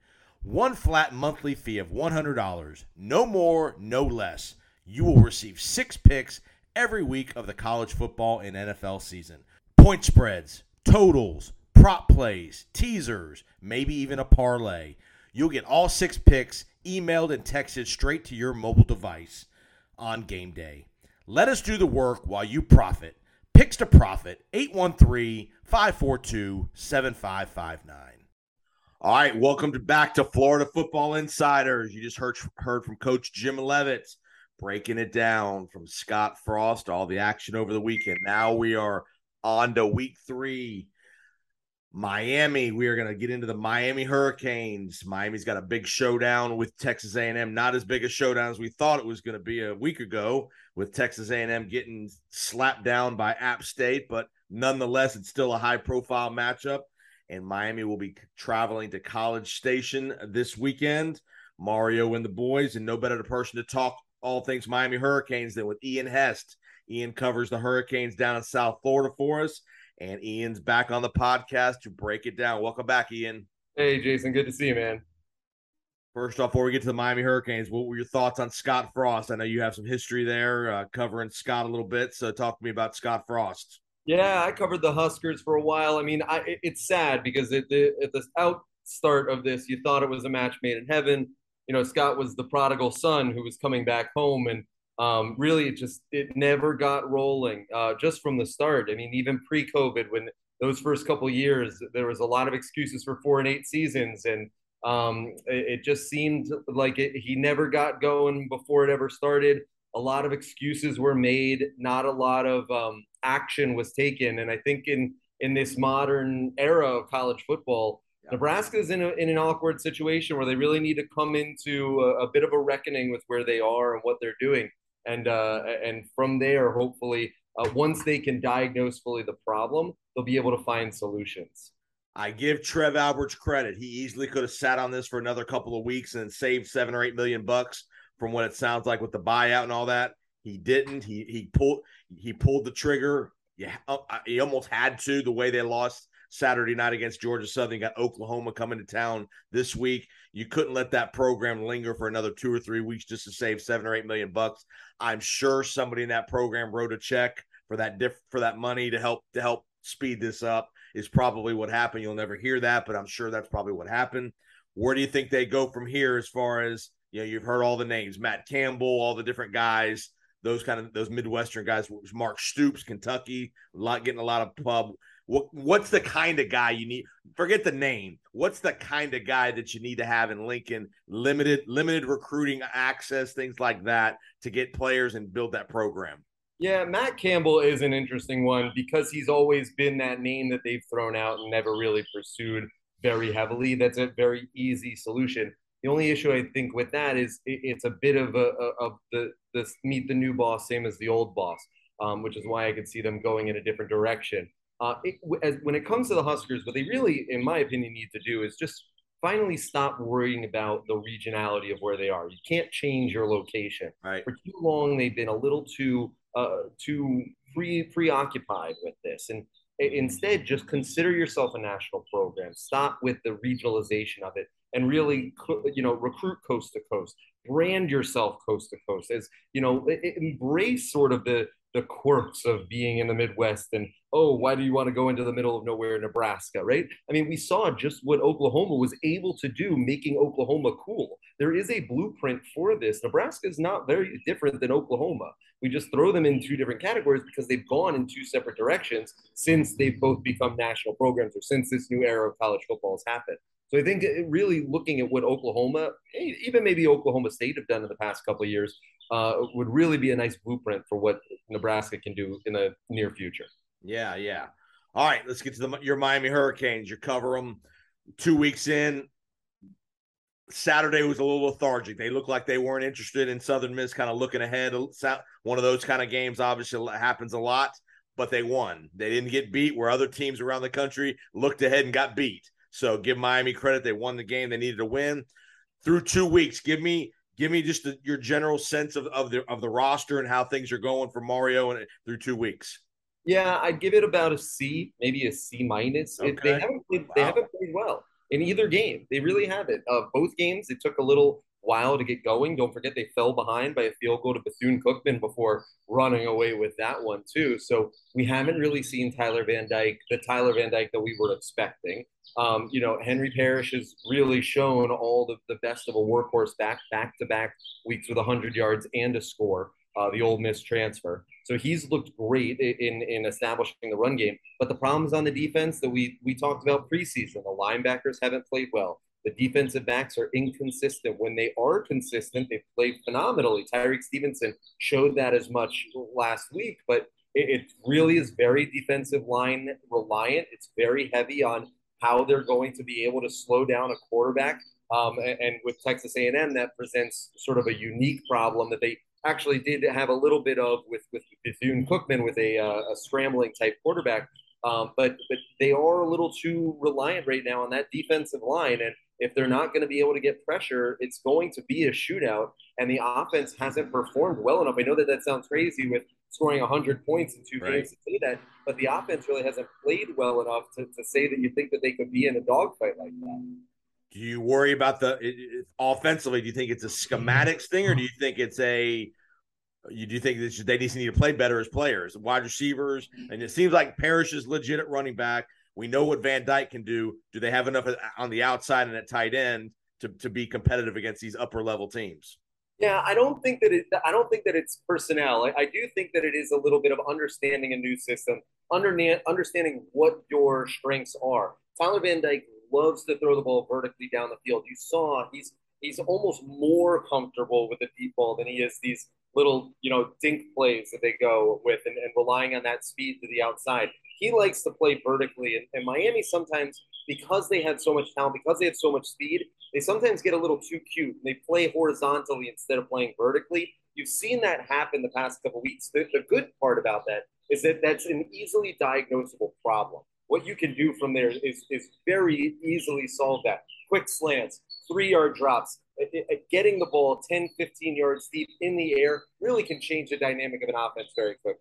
One flat monthly fee of one hundred dollars. No more, no less. You will receive six picks every week of the college football and N F L season. Point spreads, totals, prop plays, teasers, maybe even a parlay. You'll get all six picks emailed and texted straight to your mobile device on game day. Let us do the work while you profit. Picks to Profit, eight one three, five four two, seven five five nine. All right, welcome to back to Florida Football Insiders. You just heard, heard from Coach Jim Leavitt, breaking it down from Scott Frost, all the action over the weekend. Now we are on to week three. Miami, we are going to get into the Miami Hurricanes. Miami's got a big showdown with Texas A and M. Not as big a showdown as we thought it was going to be a week ago, with Texas A and M getting slapped down by App State. But nonetheless, it's still a high-profile matchup. And Miami will be traveling to College Station this weekend. Mario and the boys, and no better person to talk all things Miami Hurricanes than with Ian Hest. Ian covers the Hurricanes down in South Florida for us. And Ian's back on the podcast to break it down. Welcome back, Ian. Hey, Jason. Good to see you, man. First off, before we get to the Miami Hurricanes, what were your thoughts on Scott Frost? I know you have some history there uh, covering Scott a little bit, so talk to me about Scott Frost. Yeah, I covered the Huskers for a while. I mean, I, it, it's sad because it, it, at the outstart of this, you thought it was a match made in heaven. You know, Scott was the prodigal son who was coming back home, and Um, really, it just it never got rolling uh, just from the start. I mean, even pre-COVID, when those first couple years, there was a lot of excuses for four and eight seasons, and um, it, it just seemed like it, he never got going before it ever started. A lot of excuses were made, not a lot of um, action was taken, and I think in in this modern era of college football, yeah. Nebraska's in a, in an awkward situation where they really need to come into a, a bit of a reckoning with where they are and what they're doing. And uh, and from there, hopefully, uh, once they can diagnose fully the problem, they'll be able to find solutions. I give Trev Alberts credit. He easily could have sat on this for another couple of weeks and saved seven or eight million bucks from what it sounds like with the buyout and all that. He didn't. He he pulled he pulled the trigger. Yeah, he almost had to. The way they lost Saturday night against Georgia Southern, got Oklahoma coming to town this week. You couldn't let that program linger for another two or three weeks just to save seven or eight million bucks. I'm sure somebody in that program wrote a check for that diff- for that money to help to help speed this up. is probably what happened. You'll never hear that, but I'm sure that's probably what happened. Where do you think they go from here as far as, you know, you've heard all the names, Matt Campbell, all the different guys, those kind of those Midwestern guys, Mark Stoops, Kentucky, a lot getting a lot of pub. What, what's the kind of guy you need? Forget the name. What's the kind of guy that you need to have in Lincoln? Limited, limited recruiting access, things like that, to get players and build that program. Yeah, Matt Campbell is an interesting one because he's always been that name that they've thrown out and never really pursued very heavily. That's a very easy solution. The only issue I think with that is it's a bit of a of the the meet the new boss, same as the old boss, um, which is why I could see them going in a different direction. Uh, it, as, when it comes to the Huskers, what they really, in my opinion, need to do is just finally stop worrying about the regionality of where they are. You can't change your location. Right. For too long, they've been a little too uh, too pre preoccupied with this, and instead, just consider yourself a national program. Stop with the regionalization of it, and really, you know, recruit coast to coast. Brand yourself coast to coast. As you know, embrace sort of the. the quirks of being in the Midwest and, oh, why do you want to go into the middle of nowhere, Nebraska, right? I mean, we saw just what Oklahoma was able to do, making Oklahoma cool. There is a blueprint for this. Nebraska is not very different than Oklahoma. We just throw them in two different categories because they've gone in two separate directions since they've both become national programs or since this new era of college football has happened. So I think really looking at what Oklahoma, even maybe Oklahoma State have done in the past couple of years, uh, would really be a nice blueprint for what Nebraska can do in the near future. Yeah, yeah. All right, let's get to the, your Miami Hurricanes. You cover them two weeks in. Saturday was a little lethargic. They looked like they weren't interested in Southern Miss, kind of looking ahead. One of those kind of games obviously happens a lot, but they won. They didn't get beat where other teams around the country looked ahead and got beat. So give Miami credit. They won the game they needed to win. Through two weeks, give me give me just the, your general sense of, of, the, of the roster and how things are going for Mario and through two weeks. Yeah, I'd give it about a C, maybe a C minus. Okay. They, haven't played, wow. they haven't played well in either game. They really haven't. Uh, both games, it took a little while to get going. Don't forget they fell behind by a field goal to Bethune Cookman before running away with that one too. So we haven't really seen Tyler Van Dyke, the Tyler Van Dyke that we were expecting. Um, you know, Henry Parrish has really shown all the, the best of a workhorse back, back-to-back weeks with one hundred yards and a score, uh, the Ole Miss transfer. So he's looked great in, in establishing the run game. But the problems on the defense that we, we talked about preseason, the linebackers haven't played well. The defensive backs are inconsistent. When they are consistent, they play phenomenally. Tyreek Stevenson showed that as much last week, but it, it really is very defensive line reliant. It's very heavy on how they're going to be able to slow down a quarterback. Um, and, and with Texas A and M, that presents sort of a unique problem that they actually did have a little bit of with, with Bethune-Cookman with a, uh, a scrambling-type quarterback. Um, but, but they are a little too reliant right now on that defensive line. And if they're not going to be able to get pressure, it's going to be a shootout. And the offense hasn't performed well enough. I know that that sounds crazy with scoring one hundred points in two games to say that, but the offense really hasn't played well enough to, to say that you think that they could be in a dogfight like that. Do you worry about the it, it, offensively? Do you think it's a schematics thing, or do you think it's a you do you think that they just need to play better as players, wide receivers? And it seems like Parrish is legit at running back. We know what Van Dyke can do. Do they have enough on the outside and at tight end to to be competitive against these upper level teams? Yeah, I don't think that it. I don't think that it's personnel. I, I do think that it is a little bit of understanding a new system, under, understanding what your strengths are. Tyler Van Dyke loves to throw the ball vertically down the field. You saw he's he's almost more comfortable with the deep ball than he is these little you know dink plays that they go with and, and relying on that speed to the outside. He likes to play vertically, and, and Miami sometimes, because they have so much talent, because they have so much speed, they sometimes get a little too cute. And they play horizontally instead of playing vertically. You've seen that happen the past couple of weeks. The, the good part about that is that that's an easily diagnosable problem. What you can do from there is, is very easily solve that. Quick slants, three-yard drops, getting the ball ten, fifteen yards deep in the air really can change the dynamic of an offense very quickly.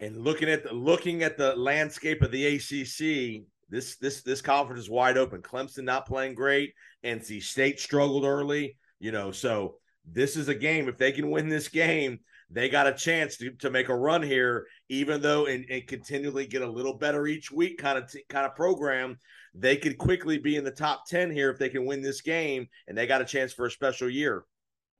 And looking at the, looking at the landscape of the A C C – This this this conference is wide open. Clemson not playing great. N C State struggled early, you know. So this is a game. If they can win this game, they got a chance to, to make a run here, even though and, and continually get a little better each week kind of t- kind of program. They could quickly be in the top ten here if they can win this game, and they got a chance for a special year.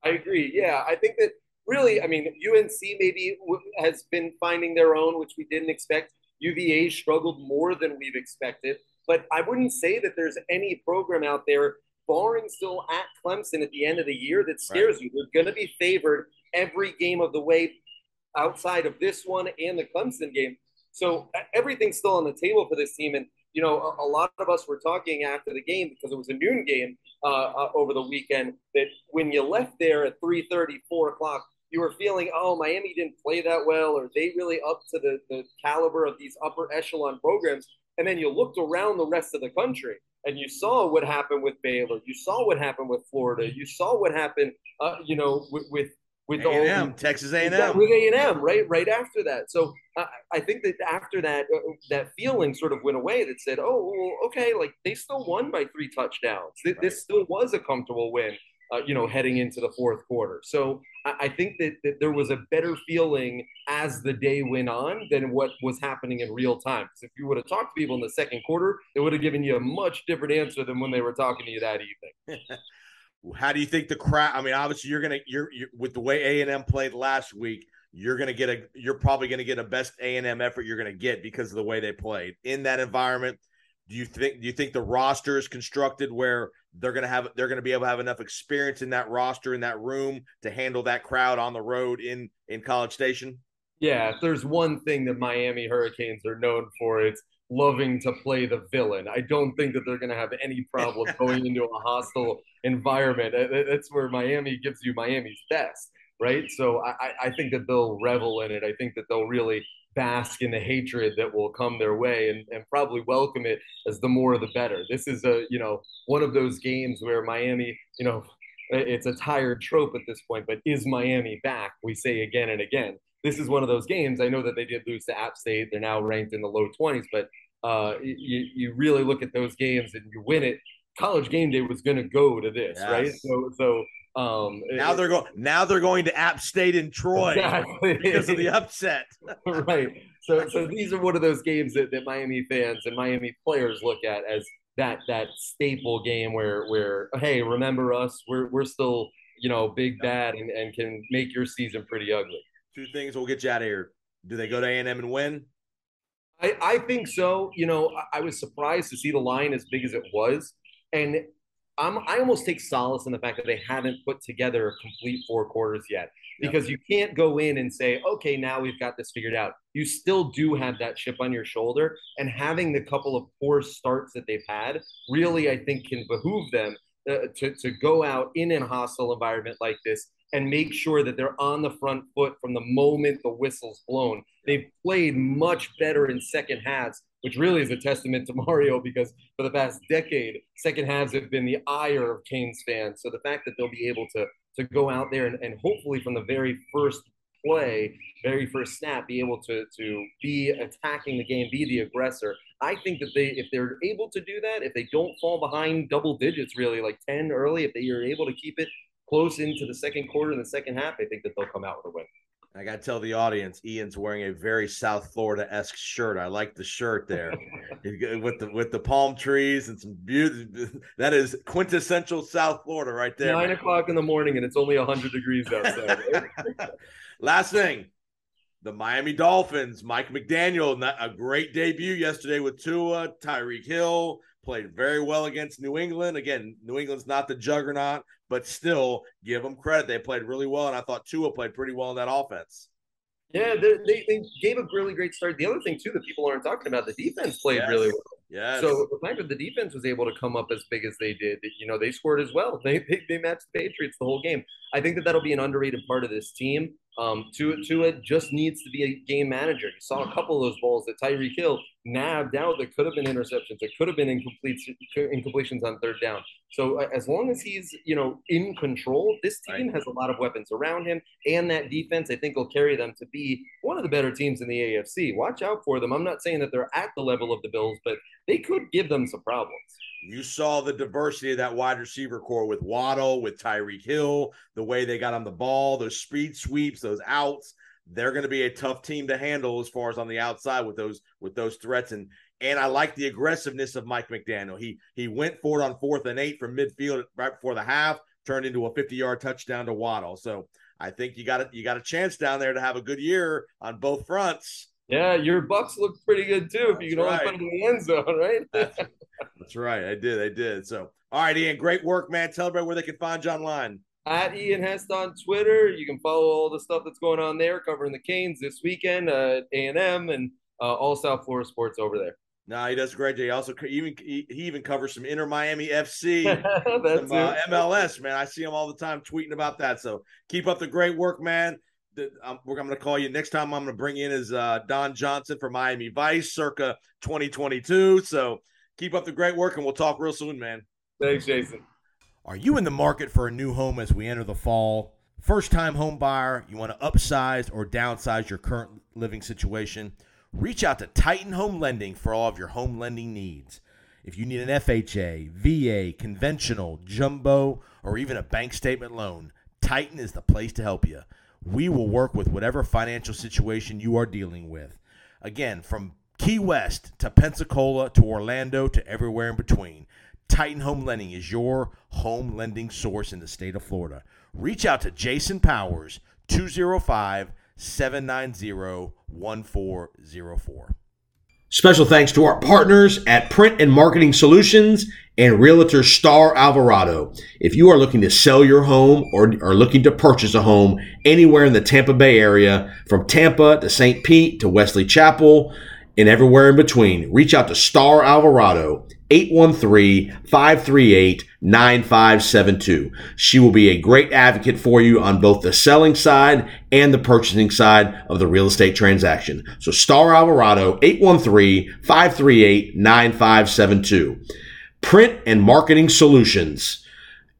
I agree. Yeah, I think that really, I mean, U N C maybe has been finding their own, which we didn't expect. U V A struggled more than we've expected, but I wouldn't say that there's any program out there, barring still at Clemson at the end of the year, that scares right. you. They're going to be favored every game of the way outside of this one and the Clemson game. So everything's still on the table for this team. And, you know, a, a lot of us were talking after the game because it was a noon game uh, uh, over the weekend that when you left there at three thirty, four o'clock, you were feeling, oh, Miami didn't play that well, or they really up to the, the caliber of these upper echelon programs. And then you looked around the rest of the country and you saw what happened with Baylor. You saw what happened with Florida. You saw what happened, uh, you know, with, with With A and M, the, Texas A and M. Yeah, with A and M, right, right after that. So uh, I think that after that, uh, that feeling sort of went away that said, oh, well, okay, like they still won by three touchdowns. Th- right. This still was a comfortable win, uh, you know, heading into the fourth quarter. So I, I think that, that there was a better feeling as the day went on than what was happening in real time. Because if you would have talked to people in the second quarter, it would have given you a much different answer than when they were talking to you that evening. How do you think the crowd? I mean, obviously, you're gonna you're, you're with the way A and M played last week. You're gonna get a you're probably gonna get a best A and M effort you're gonna get because of the way they played in that environment. Do you think do you think the roster is constructed where they're gonna have they're gonna be able to have enough experience in that roster in that room to handle that crowd on the road in in College Station? Yeah, if there's one thing that Miami Hurricanes are known for, it's loving to play the villain. I don't think that they're going to have any problem going into a hostile environment. That's where Miami gives you Miami's best, right? So I, I think that they'll revel in it. I think that they'll really bask in the hatred that will come their way and, and probably welcome it as the more the better. This is a, you know, one of those games where Miami, you know, it's a tired trope at this point, but is Miami back? We say again and again. This is one of those games. I know that they did lose to App State. They're now ranked in the low twenties, but uh, you, you really look at those games and you win it. College game day was going to go to this, yes. right? So, so um, now it, they're going. Now they're going to App State in Troy exactly. because of the upset, right? So, so these are one of those games that, that Miami fans and Miami players look at as that that staple game where where hey, remember us? We're we're still you know big bad and, and can make your season pretty ugly. Two things will get you out of here. Do they go to A and M and win? I, I think so. You know, I, I was surprised to see the line as big as it was. And I'm, I almost take solace in the fact that they haven't put together a complete four quarters yet. Because yep. you can't go in and say, okay, now we've got this figured out. You still do have that chip on your shoulder. And having the couple of poor starts that they've had really, I think, can behoove them uh, to, to go out in a hostile environment like this and make sure that they're on the front foot from the moment the whistle's blown. They've played much better in second halves, which really is a testament to Mario because for the past decade, second halves have been the ire of Canes fans. So the fact that they'll be able to, to go out there and, and hopefully from the very first play, very first snap, be able to, to be attacking the game, be the aggressor. I think that they, if they're able to do that, if they don't fall behind double digits really, like ten early, if they are able to keep it close into the second quarter and the second half, I think that they'll come out with a win. I got to tell the audience, Ian's wearing a very South Florida-esque shirt. I like the shirt there with the with the palm trees and some beauty. That is quintessential South Florida right there. Nine o'clock in the morning and it's only one hundred degrees outside. Last thing, the Miami Dolphins, Mike McDaniel, a great debut yesterday with Tua, Tyreek Hill. Played very well against New England. Again, New England's not the juggernaut, but still give them credit. They played really well, and I thought Tua played pretty well in that offense. Yeah, they, they, they gave a really great start. The other thing, too, that people aren't talking about, the defense played yes. really well. Yes. So the fact that the defense was able to come up as big as they did, you know, they scored as well. They, they, they matched the Patriots the whole game. I think that that'll be an underrated part of this team. Um, Tua, Tua just needs to be a game manager. You saw a couple of those balls that Tyreek Hill nabbed out that could have been interceptions. It could have been incomplete, incompletions on third down. So uh, as long as he's, you know, in control, this team right. has a lot of weapons around him. And that defense, I think, will carry them to be one of the better teams in the A F C. Watch out for them. I'm not saying that they're at the level of the Bills, but they could give them some problems. You saw the diversity of that wide receiver core with Waddle, with Tyreek Hill, the way they got on the ball, those speed sweeps, those outs. They're going to be a tough team to handle as far as on the outside with those with those threats. And and I like the aggressiveness of Mike McDaniel. He he went for it on fourth and eight from midfield right before the half, turned into a fifty-yard touchdown to Waddle. So I think you got a, you got a chance down there to have a good year on both fronts. Yeah, your Bucks look pretty good too if That's you can right. only put them in the end zone, right? That's right. I did. I did. So, all right, Ian, great work, man. Tell everybody where they can find you online. At Ian Hest on Twitter. You can follow all the stuff that's going on there, covering the Canes this weekend uh, at A and M and uh, all South Florida sports over there. No, nah, he does great. He also even he even covers some Inter Miami F C, some, uh, M L S, man. I see him all the time tweeting about that. So keep up the great work, man. The, I'm, I'm going to call you next time. I'm going to bring in is uh, Don Johnson from Miami Vice, circa twenty twenty-two. So keep up the great work, and we'll talk real soon, man. Thanks, Jason. Are you in the market for a new home as we enter the fall? First-time home buyer, you want to upsize or downsize your current living situation? Reach out to Titan Home Lending for all of your home lending needs. If you need an F H A, V A, conventional, jumbo, or even a bank statement loan, Titan is the place to help you. We will work with whatever financial situation you are dealing with. Again, from Key West to Pensacola to Orlando to everywhere in between, Titan Home Lending is your home lending source in the state of Florida. Reach out to Jason Powers, two oh five, seven nine zero, one four zero four. Special thanks to our partners at Print and Marketing Solutions and Realtor Star Alvarado. If you are looking to sell your home or are looking to purchase a home anywhere in the Tampa Bay area, from Tampa to Saint Pete to Wesley Chapel and everywhere in between, reach out to Star Alvarado, eight one three, five three eight, nine five seven two. She will be a great advocate for you on both the selling side and the purchasing side of the real estate transaction. So Star Alvarado, eight one three, five three eight, nine five seven two. Print and Marketing Solutions.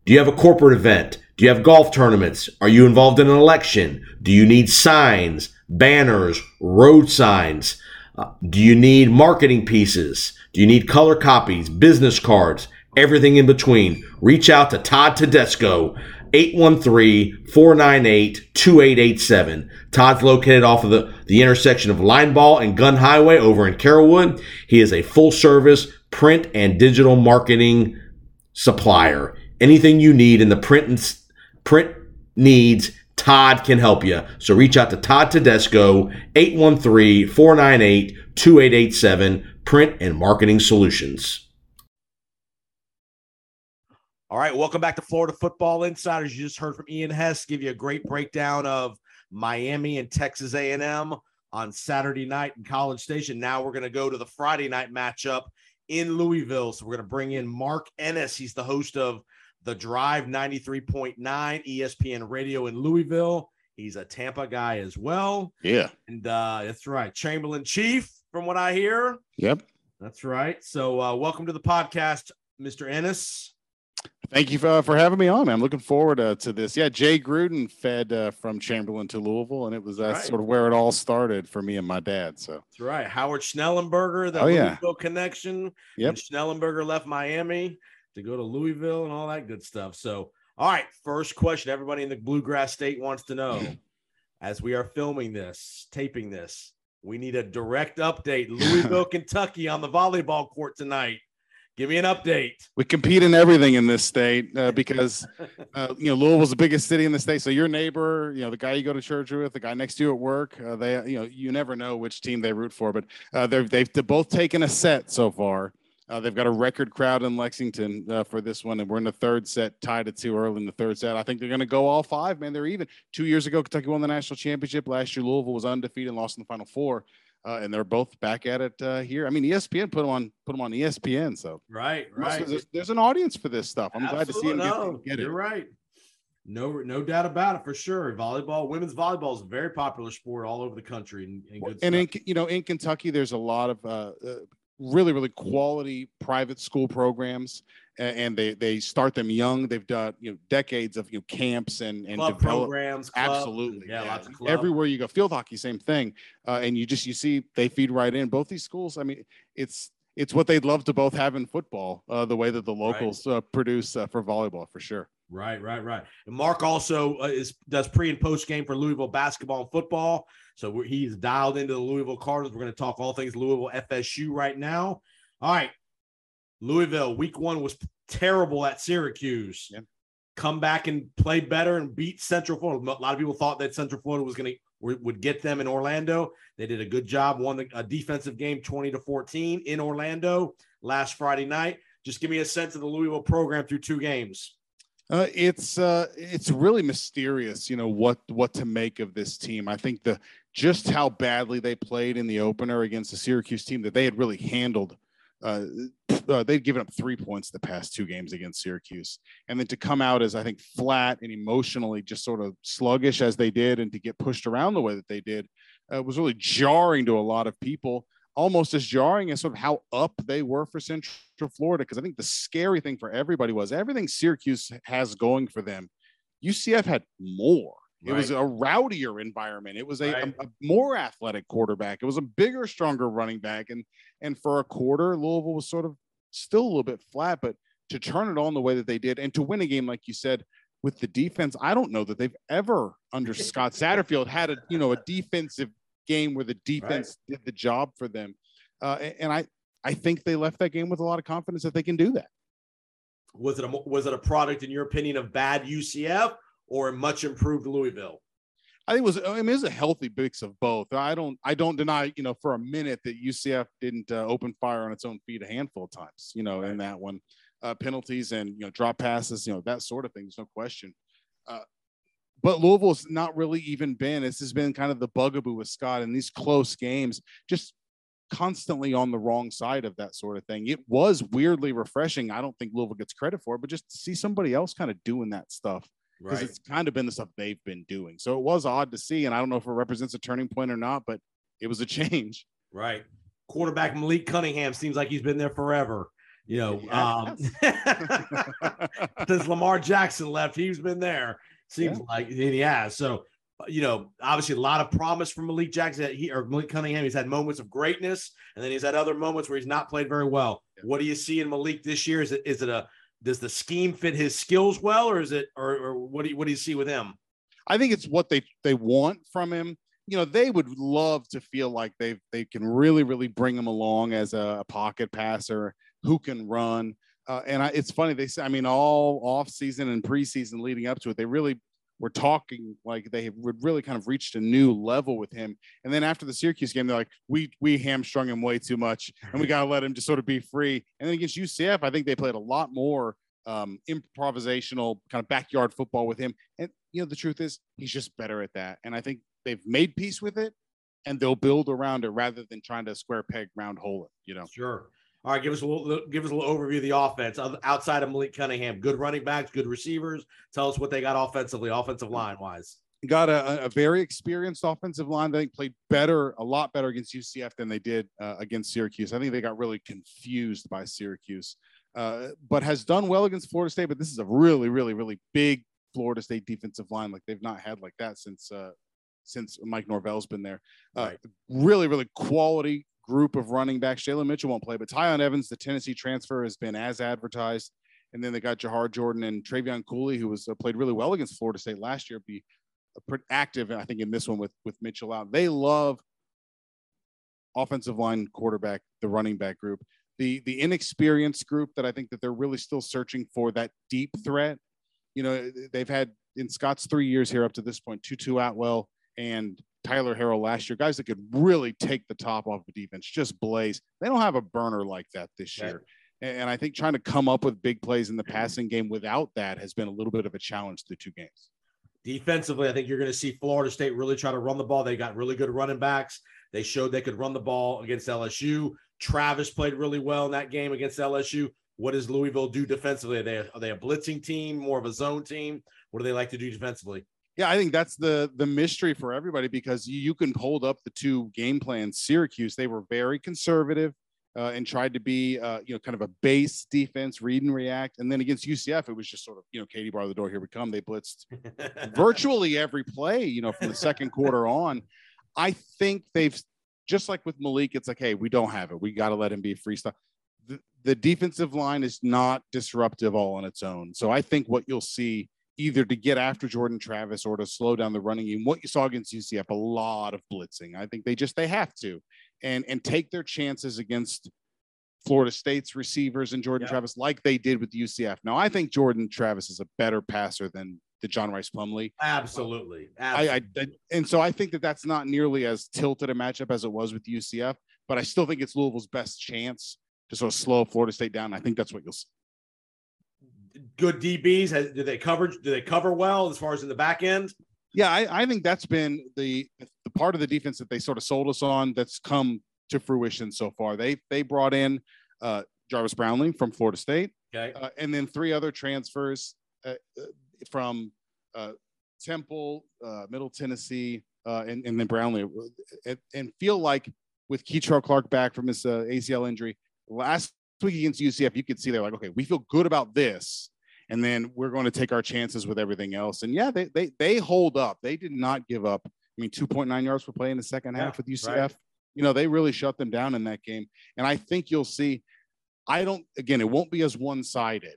Do you have a corporate event? Do you have golf tournaments? Are you involved in an election? Do you need signs, banners, road signs? Uh, do you need marketing pieces? Do you need color copies, business cards, everything in between? Reach out to Todd Tedesco, eight one three, four nine eight, two eight eight seven. Todd's located off of the, the intersection of Lineball and Gun Highway over in Carrollwood. He is a full-service print and digital marketing supplier. Anything you need in the print and, print needs, Todd can help you. So reach out to Todd Tedesco, eight one three, four nine eight, two eight eight seven. Print and Marketing Solutions. All right, welcome back to Florida Football Insiders. You just heard from Ian Hess give you a great breakdown of Miami and Texas A and M on Saturday night in College Station. Now we're going to go to the Friday night matchup in Louisville. So we're going to bring in Mark Ennis. He's the host of The Drive ninety-three point nine E S P N Radio in Louisville. He's a Tampa guy as well. Yeah. And uh, that's right, Chamberlain Chief, from what I hear. Yep. That's right. So uh, welcome to the podcast, Mister Ennis. Thank you for, uh, for having me on, man. I'm looking forward uh, to this. Yeah, Jay Gruden fed uh, from Chamberlain to Louisville, and it was uh, right. sort of where it all started for me and my dad. So that's right. Howard Schnellenberger, the oh, Louisville yeah. connection. Yep. Schnellenberger left Miami to go to Louisville and all that good stuff. So, all right, first question everybody in the Bluegrass State wants to know. As we are filming this, taping this, we need a direct update. Louisville, Kentucky on the volleyball court tonight. Give me an update. We compete in everything in this state uh, because, uh, you know, Louisville's the biggest city in the state. So your neighbor, you know, the guy you go to church with, the guy next to you at work, uh, they, you know, you never know which team they root for. But uh, they've, they've both taken a set so far. Uh, they've got a record crowd in Lexington uh, for this one, and we're in the third set, tied at two early in the third set. I think they're going to go all five, man. They're even. Two years ago, Kentucky won the national championship. Last year, Louisville was undefeated and lost in the Final Four, uh, and they're both back at it uh, here. I mean, E S P N put them on, put them on E S P N. So right, right. There's, there's an audience for this stuff. I'm Absolutely glad to see them no. get, get it. You're right. No, no doubt about it for sure. Volleyball, women's volleyball is a very popular sport all over the country, and, and good. And stuff. In you know, in Kentucky, there's a lot of. Uh, uh, really, really quality private school programs, and they, they start them young. They've done, you know, decades of you know, camps and, and club programs. Club. Absolutely. Yeah, yeah. Lots of club. Everywhere you go. Field hockey, same thing. Uh, and you just, you see, they feed right in both these schools. I mean, it's, it's what they'd love to both have in football, uh, the way that the locals right. uh, produce uh, for volleyball, for sure. Right, right, right. And Mark also uh, is does pre and post game for Louisville basketball and football. So we're, he's dialed into the Louisville Cardinals. We're going to talk all things Louisville F S U right now. All right. Louisville week one was terrible at Syracuse. Yep. Come back and play better and beat Central Florida. A lot of people thought that Central Florida was going to would get them in Orlando. They did a good job, won the, a defensive game twenty to fourteen in Orlando last Friday night. Just give me a sense of the Louisville program through two games. Uh, it's uh, it's really mysterious, you know, what what to make of this team. I think the just how badly they played in the opener against the Syracuse team that they had really handled. Uh, uh, they'd given up three points the past two games against Syracuse. And then to come out as, I think, flat and emotionally just sort of sluggish as they did, and to get pushed around the way that they did, uh, was really jarring to a lot of people, almost as jarring as sort of how up they were for Central Florida. Because I think the scary thing for everybody was everything Syracuse has going for them, U C F had more. It right. was a rowdier environment. It was a, right. a, a more athletic quarterback. It was a bigger, stronger running back. And and for a quarter, Louisville was sort of still a little bit flat, but to turn it on the way that they did and to win a game, like you said, with the defense, I don't know that they've ever under Scott Satterfield had a, you know, a defensive game where the defense right. did the job for them. Uh, and I, I think they left that game with a lot of confidence that they can do that. Was it a, was it a product, in your opinion, of bad U C F? Or a much improved Louisville? I think it was, I mean, it was a healthy mix of both. I don't, I don't deny, you know, for a minute that U C F didn't uh, open fire on its own feet a handful of times, you know, right. in that one, uh, penalties and, you know, drop passes, you know, that sort of thing. There's no question. Uh, but Louisville's not really even been, this has been kind of the bugaboo with Scott in these close games, just constantly on the wrong side of that sort of thing. It was weirdly refreshing. I don't think Louisville gets credit for it, but just to see somebody else kind of doing that stuff. Because right. it's kind of been the stuff they've been doing. So it was odd to see, and I don't know if it represents a turning point or not, but it was a change. Right. Quarterback Malik Cunningham seems like he's been there forever. You know, yeah, um, since Lamar Jackson left, he's been there. Seems yeah. like he has. So, you know, obviously a lot of promise from Malik Jackson that he, or Malik Cunningham. He's had moments of greatness, and then he's had other moments where he's not played very well. Yeah. What do you see in Malik this year? Is it is it a Does the scheme fit his skills well, or is it, or, or what do you, what do you see with him? I think it's what they, they want from him. You know, they would love to feel like they they can really, really bring him along as a, a pocket passer who can run. Uh, and I, it's funny. They say, I mean, all off season and preseason leading up to it, they really were talking like they would really kind of reached a new level with him. And then after the Syracuse game, they're like, we, we hamstrung him way too much and we got to let him just sort of be free. And then against U C F, I think they played a lot more um, improvisational kind of backyard football with him. And, you know, the truth is he's just better at that. And I think they've made peace with it and they'll build around it rather than trying to square peg round hole it, you know? Sure. All right, give us a little, give us a little overview of the offense outside of Malik Cunningham. Good running backs, good receivers. Tell us what they got offensively, offensive line-wise. Got a, a very experienced offensive line. They played better, a lot better against U C F than they did uh, against Syracuse. I think they got really confused by Syracuse, uh, but has done well against Florida State. But this is a really, really, really big Florida State defensive line. Like they've not had like that since uh, since Mike Norvell's been there. Uh, right. Really, really quality group of running backs. Jalen Mitchell won't play, but Tyon Evans, the Tennessee transfer, has been as advertised. And then they got Jahar Jordan and Travion Cooley, who was uh, played really well against Florida State last year, be pretty active, and I think in this one with with Mitchell out. They love offensive line, quarterback, the running back group, the the inexperienced group that I think that they're really still searching for that deep threat. You know, they've had in Scott's three years here up to this point, Tutu Atwell and Tyler Harrell last year, guys that could really take the top off the defense, just blaze. They don't have a burner like that this year. Right. And I think trying to come up with big plays in the passing game without that has been a little bit of a challenge through two games. Defensively, I think you're going to see Florida State really try to run the ball. They got really good running backs. They showed they could run the ball against L S U. Travis played really well in that game against L S U. What does Louisville do defensively? Are they, are they a blitzing team, more of a zone team? What do they like to do defensively? Yeah, I think that's the the mystery for everybody, because you, you can hold up the two game plans. Syracuse, they were very conservative uh, and tried to be, uh, you know, kind of a base defense, read and react. And then against U C F, it was just sort of, you know, Katie bar the door, here we come. They blitzed virtually every play, you know, from the second quarter on. I think they've Just like with Malik, it's like, hey, we don't have it. We got to let him be freestyle. The, the defensive line is not disruptive all on its own. So I think what you'll see, either to get after Jordan Travis or to slow down the running game, what you saw against U C F, a lot of blitzing. I think they just, they have to, and, and take their chances against Florida State's receivers and Jordan yep. Travis, like they did with U C F. Now, I think Jordan Travis is a better passer than the John Rice Plumlee. Absolutely. Absolutely. I, I, and so I think that that's not nearly as tilted a matchup as it was with U C F, but I still think it's Louisville's best chance to sort of slow Florida State down. I think that's what you'll see. Good D Bs. Do they cover? Do they cover well as far as in the back end? Yeah, I, I think that's been the the part of the defense that they sort of sold us on that's come to fruition so far. They they brought in uh, Jarvis Brownlee from Florida State, okay, uh, and then three other transfers uh, from uh, Temple, uh, Middle Tennessee, uh, and and then Brownlee. And feel like with Keitrell Clark back from his uh, A C L injury last week against U C F, you could see they're like, okay, we feel good about this, and then we're going to take our chances with everything else. And yeah, they they they hold up. They did not give up. I mean, two point nine yards per play in the second yeah, half with U C F. Right. You know, they really shut them down in that game. And I think you'll see, I don't, again, it won't be as one-sided,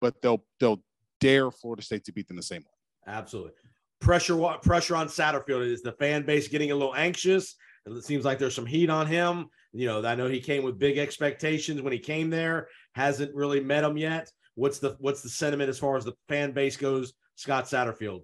but they'll they'll dare Florida State to beat them the same way. Absolutely. Pressure pressure on Satterfield. Is the fan base getting a little anxious? It seems like there's some heat on him. You know, I know he came with big expectations when he came there. Hasn't really met him yet. What's the what's the sentiment as far as the fan base goes, Scott Satterfield?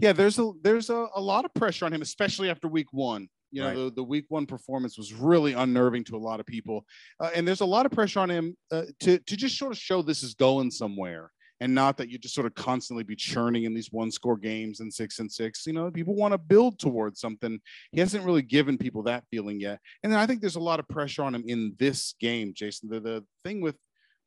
Yeah, there's a there's a, a lot of pressure on him, especially after week one. You know, right. the, the week one performance was really unnerving to a lot of people. Uh, and there's a lot of pressure on him uh, to, to just sort of show this is going somewhere and not that you just sort of constantly be churning in these one score games and six and six. You know, people want to build towards something. He hasn't really given people that feeling yet. And then I think there's a lot of pressure on him in this game, Jason. The, the thing with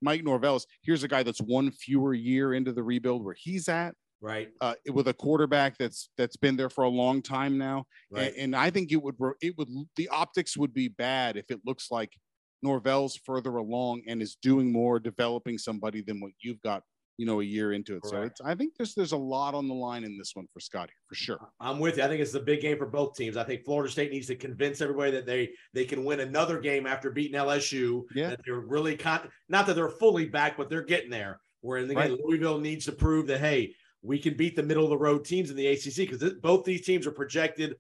Mike Norvell is here's a guy that's one fewer year into the rebuild where he's at. Right. Uh, with a quarterback that's that's been there for a long time now. Right. And, and I think it would it would the optics would be bad if it looks like Norvell's further along and is doing more, developing somebody than what you've got, you know, a year into it. Correct. So it's, I think there's there's a lot on the line in this one for Scott here, for sure. I'm with you. I think it's a big game for both teams. I think Florida State needs to convince everybody that they they can win another game after beating L S U. Yeah. That they're really con- not that they're fully back, but they're getting there. Where in the game, right. Louisville needs to prove that, hey, we can beat the middle of the road teams in the A C C because both these teams are projected,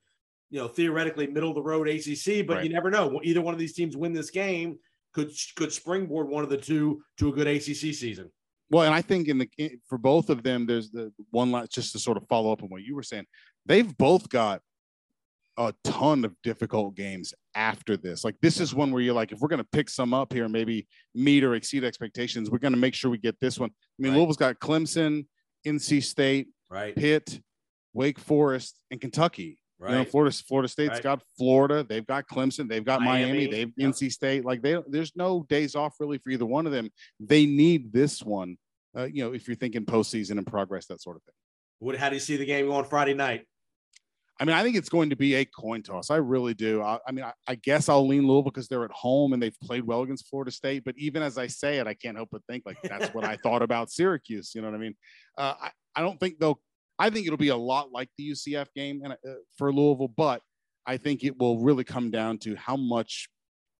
you know, theoretically middle of the road A C C, but right. you never know. Either one of these teams win this game could could springboard one of the two to a good A C C season. Well, and I think in the for both of them, there's the one last just to sort of follow up on what you were saying. They've both got a ton of difficult games after this. Like this is one where you're like, if we're going to pick some up here, maybe meet or exceed expectations, we're going to make sure we get this one. I mean, right. Louisville's got Clemson, N C State, right. Pitt, Wake Forest, and Kentucky. Right. You know, Florida, Florida State's right. got Florida. They've got Clemson. They've got Miami. Miami they've yep. N C State. Like they, there's no days off really for either one of them. They need this one. Uh, you know, if you're thinking postseason and progress, that sort of thing. What? How do you see the game on Friday night? I mean, I think it's going to be a coin toss. I really do. I, I mean, I, I guess I'll lean Louisville because they're at home and they've played well against Florida State. But even as I say it, I can't help but think like that's what I thought about Syracuse. You know what I mean? Uh, I, I don't think they'll – I think it'll be a lot like the U C F game and uh, for Louisville, but I think it will really come down to how much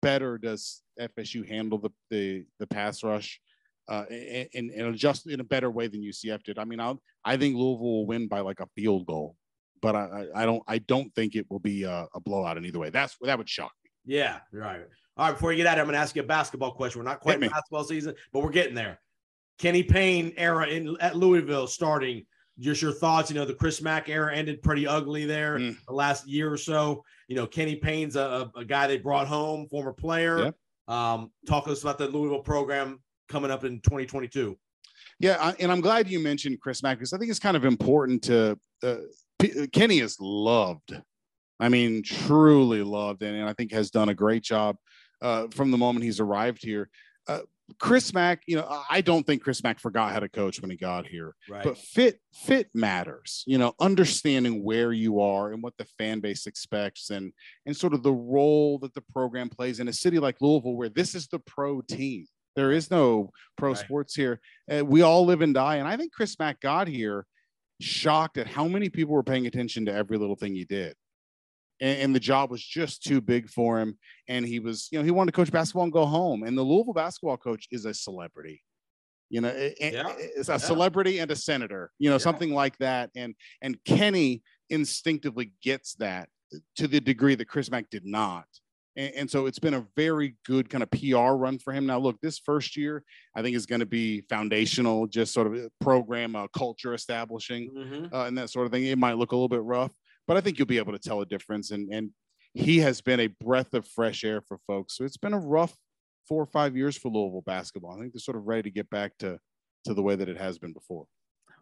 better does F S U handle the the, the pass rush uh, and, and, and adjust in a better way than U C F did. I mean, I'll, I think Louisville will win by like a field goal. But I, I don't I don't think it will be a, a blowout in either way. That's that would shock me. Yeah, right. All right, before you get out of here, I'm going to ask you a basketball question. We're not quite in basketball season, but we're getting there. Kenny Payne era in at Louisville starting. Just your thoughts. You know, the Chris Mack era ended pretty ugly there mm. the last year or so. You know, Kenny Payne's a, a guy they brought home, former player. Yeah. Um, talk to us about the Louisville program coming up in twenty twenty-two. Yeah, I, and I'm glad you mentioned Chris Mack because I think it's kind of important to uh, – Kenny is loved. I mean, truly loved. And, and I think has done a great job uh, from the moment he's arrived here. Uh, Chris Mack, you know, I don't think Chris Mack forgot how to coach when he got here, right. but fit, fit matters, you know, understanding where you are and what the fan base expects and, and sort of the role that the program plays in a city like Louisville, where this is the pro team. There is no pro right. sports here. Uh, we all live and die. And I think Chris Mack got here shocked at how many people were paying attention to every little thing he did. and, and the job was just too big for him. And he was, you know, he wanted to coach basketball and go home. And the Louisville basketball coach is a celebrity. You know, it, yeah. it's a yeah. celebrity and a senator, you know, yeah. something like that. And and Kenny instinctively gets that to the degree that Chris Mack did not. And, and so it's been a very good kind of P R run for him. Now, look, this first year, I think is going to be foundational, just sort of program uh, culture establishing mm-hmm. uh, and that sort of thing. It might look a little bit rough, but I think you'll be able to tell a difference. And, and he has been a breath of fresh air for folks. So it's been a rough four or five years for Louisville basketball. I think they're sort of ready to get back to, to the way that it has been before.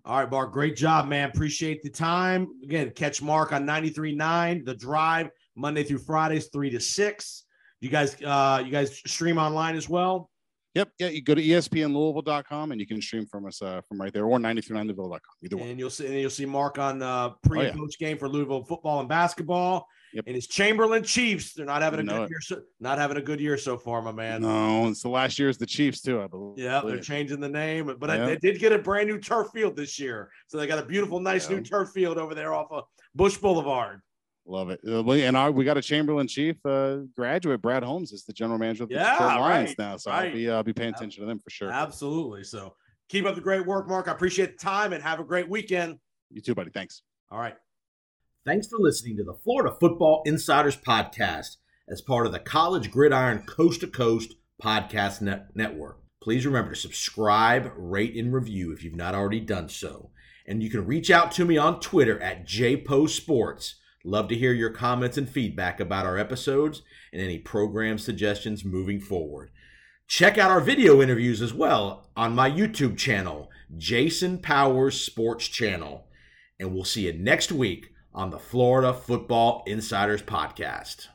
All right, Mark, great job, man. Appreciate the time. Again, catch Mark on ninety-three point nine, The Drive, Monday through Fridays, three to six. You guys uh, you guys stream online as well? Yep. Yeah, you go to E S P N Louisville dot com and you can stream from us uh, from right there, or ninety-three point nine the ville dot com, either one. And you'll see, and you'll see Mark on uh, pre- oh, yeah. coach game for Louisville football and basketball. Yep. And his Chamberlain Chiefs, they're not having a good it. year. So, not having a good year so far, my man. No, it's the last year's the Chiefs too, I believe. Yeah, they're changing the name, but yep. I, they did get a brand new turf field this year, so they got a beautiful, nice yep. new turf field over there off of Bush Boulevard. Love it, and I, we got a Chamberlain Chief uh, graduate. Brad Holmes is the general manager of the yeah, Detroit Lions right, now, so right. I'll be uh, I'll be paying attention to them for sure. Absolutely. So keep up the great work, Mark. I appreciate the time and have a great weekend. You too, buddy. Thanks. All right. Thanks for listening to the Florida Football Insiders Podcast as part of the College Gridiron Coast to Coast Podcast net- Network. Please remember to subscribe, rate, and review if you've not already done so. And you can reach out to me on Twitter at J P O Sports. Love to hear your comments and feedback about our episodes and any program suggestions moving forward. Check out our video interviews as well on my YouTube channel, Jason Powers Sports Channel. And we'll see you next week on the Florida Football Insiders Podcast.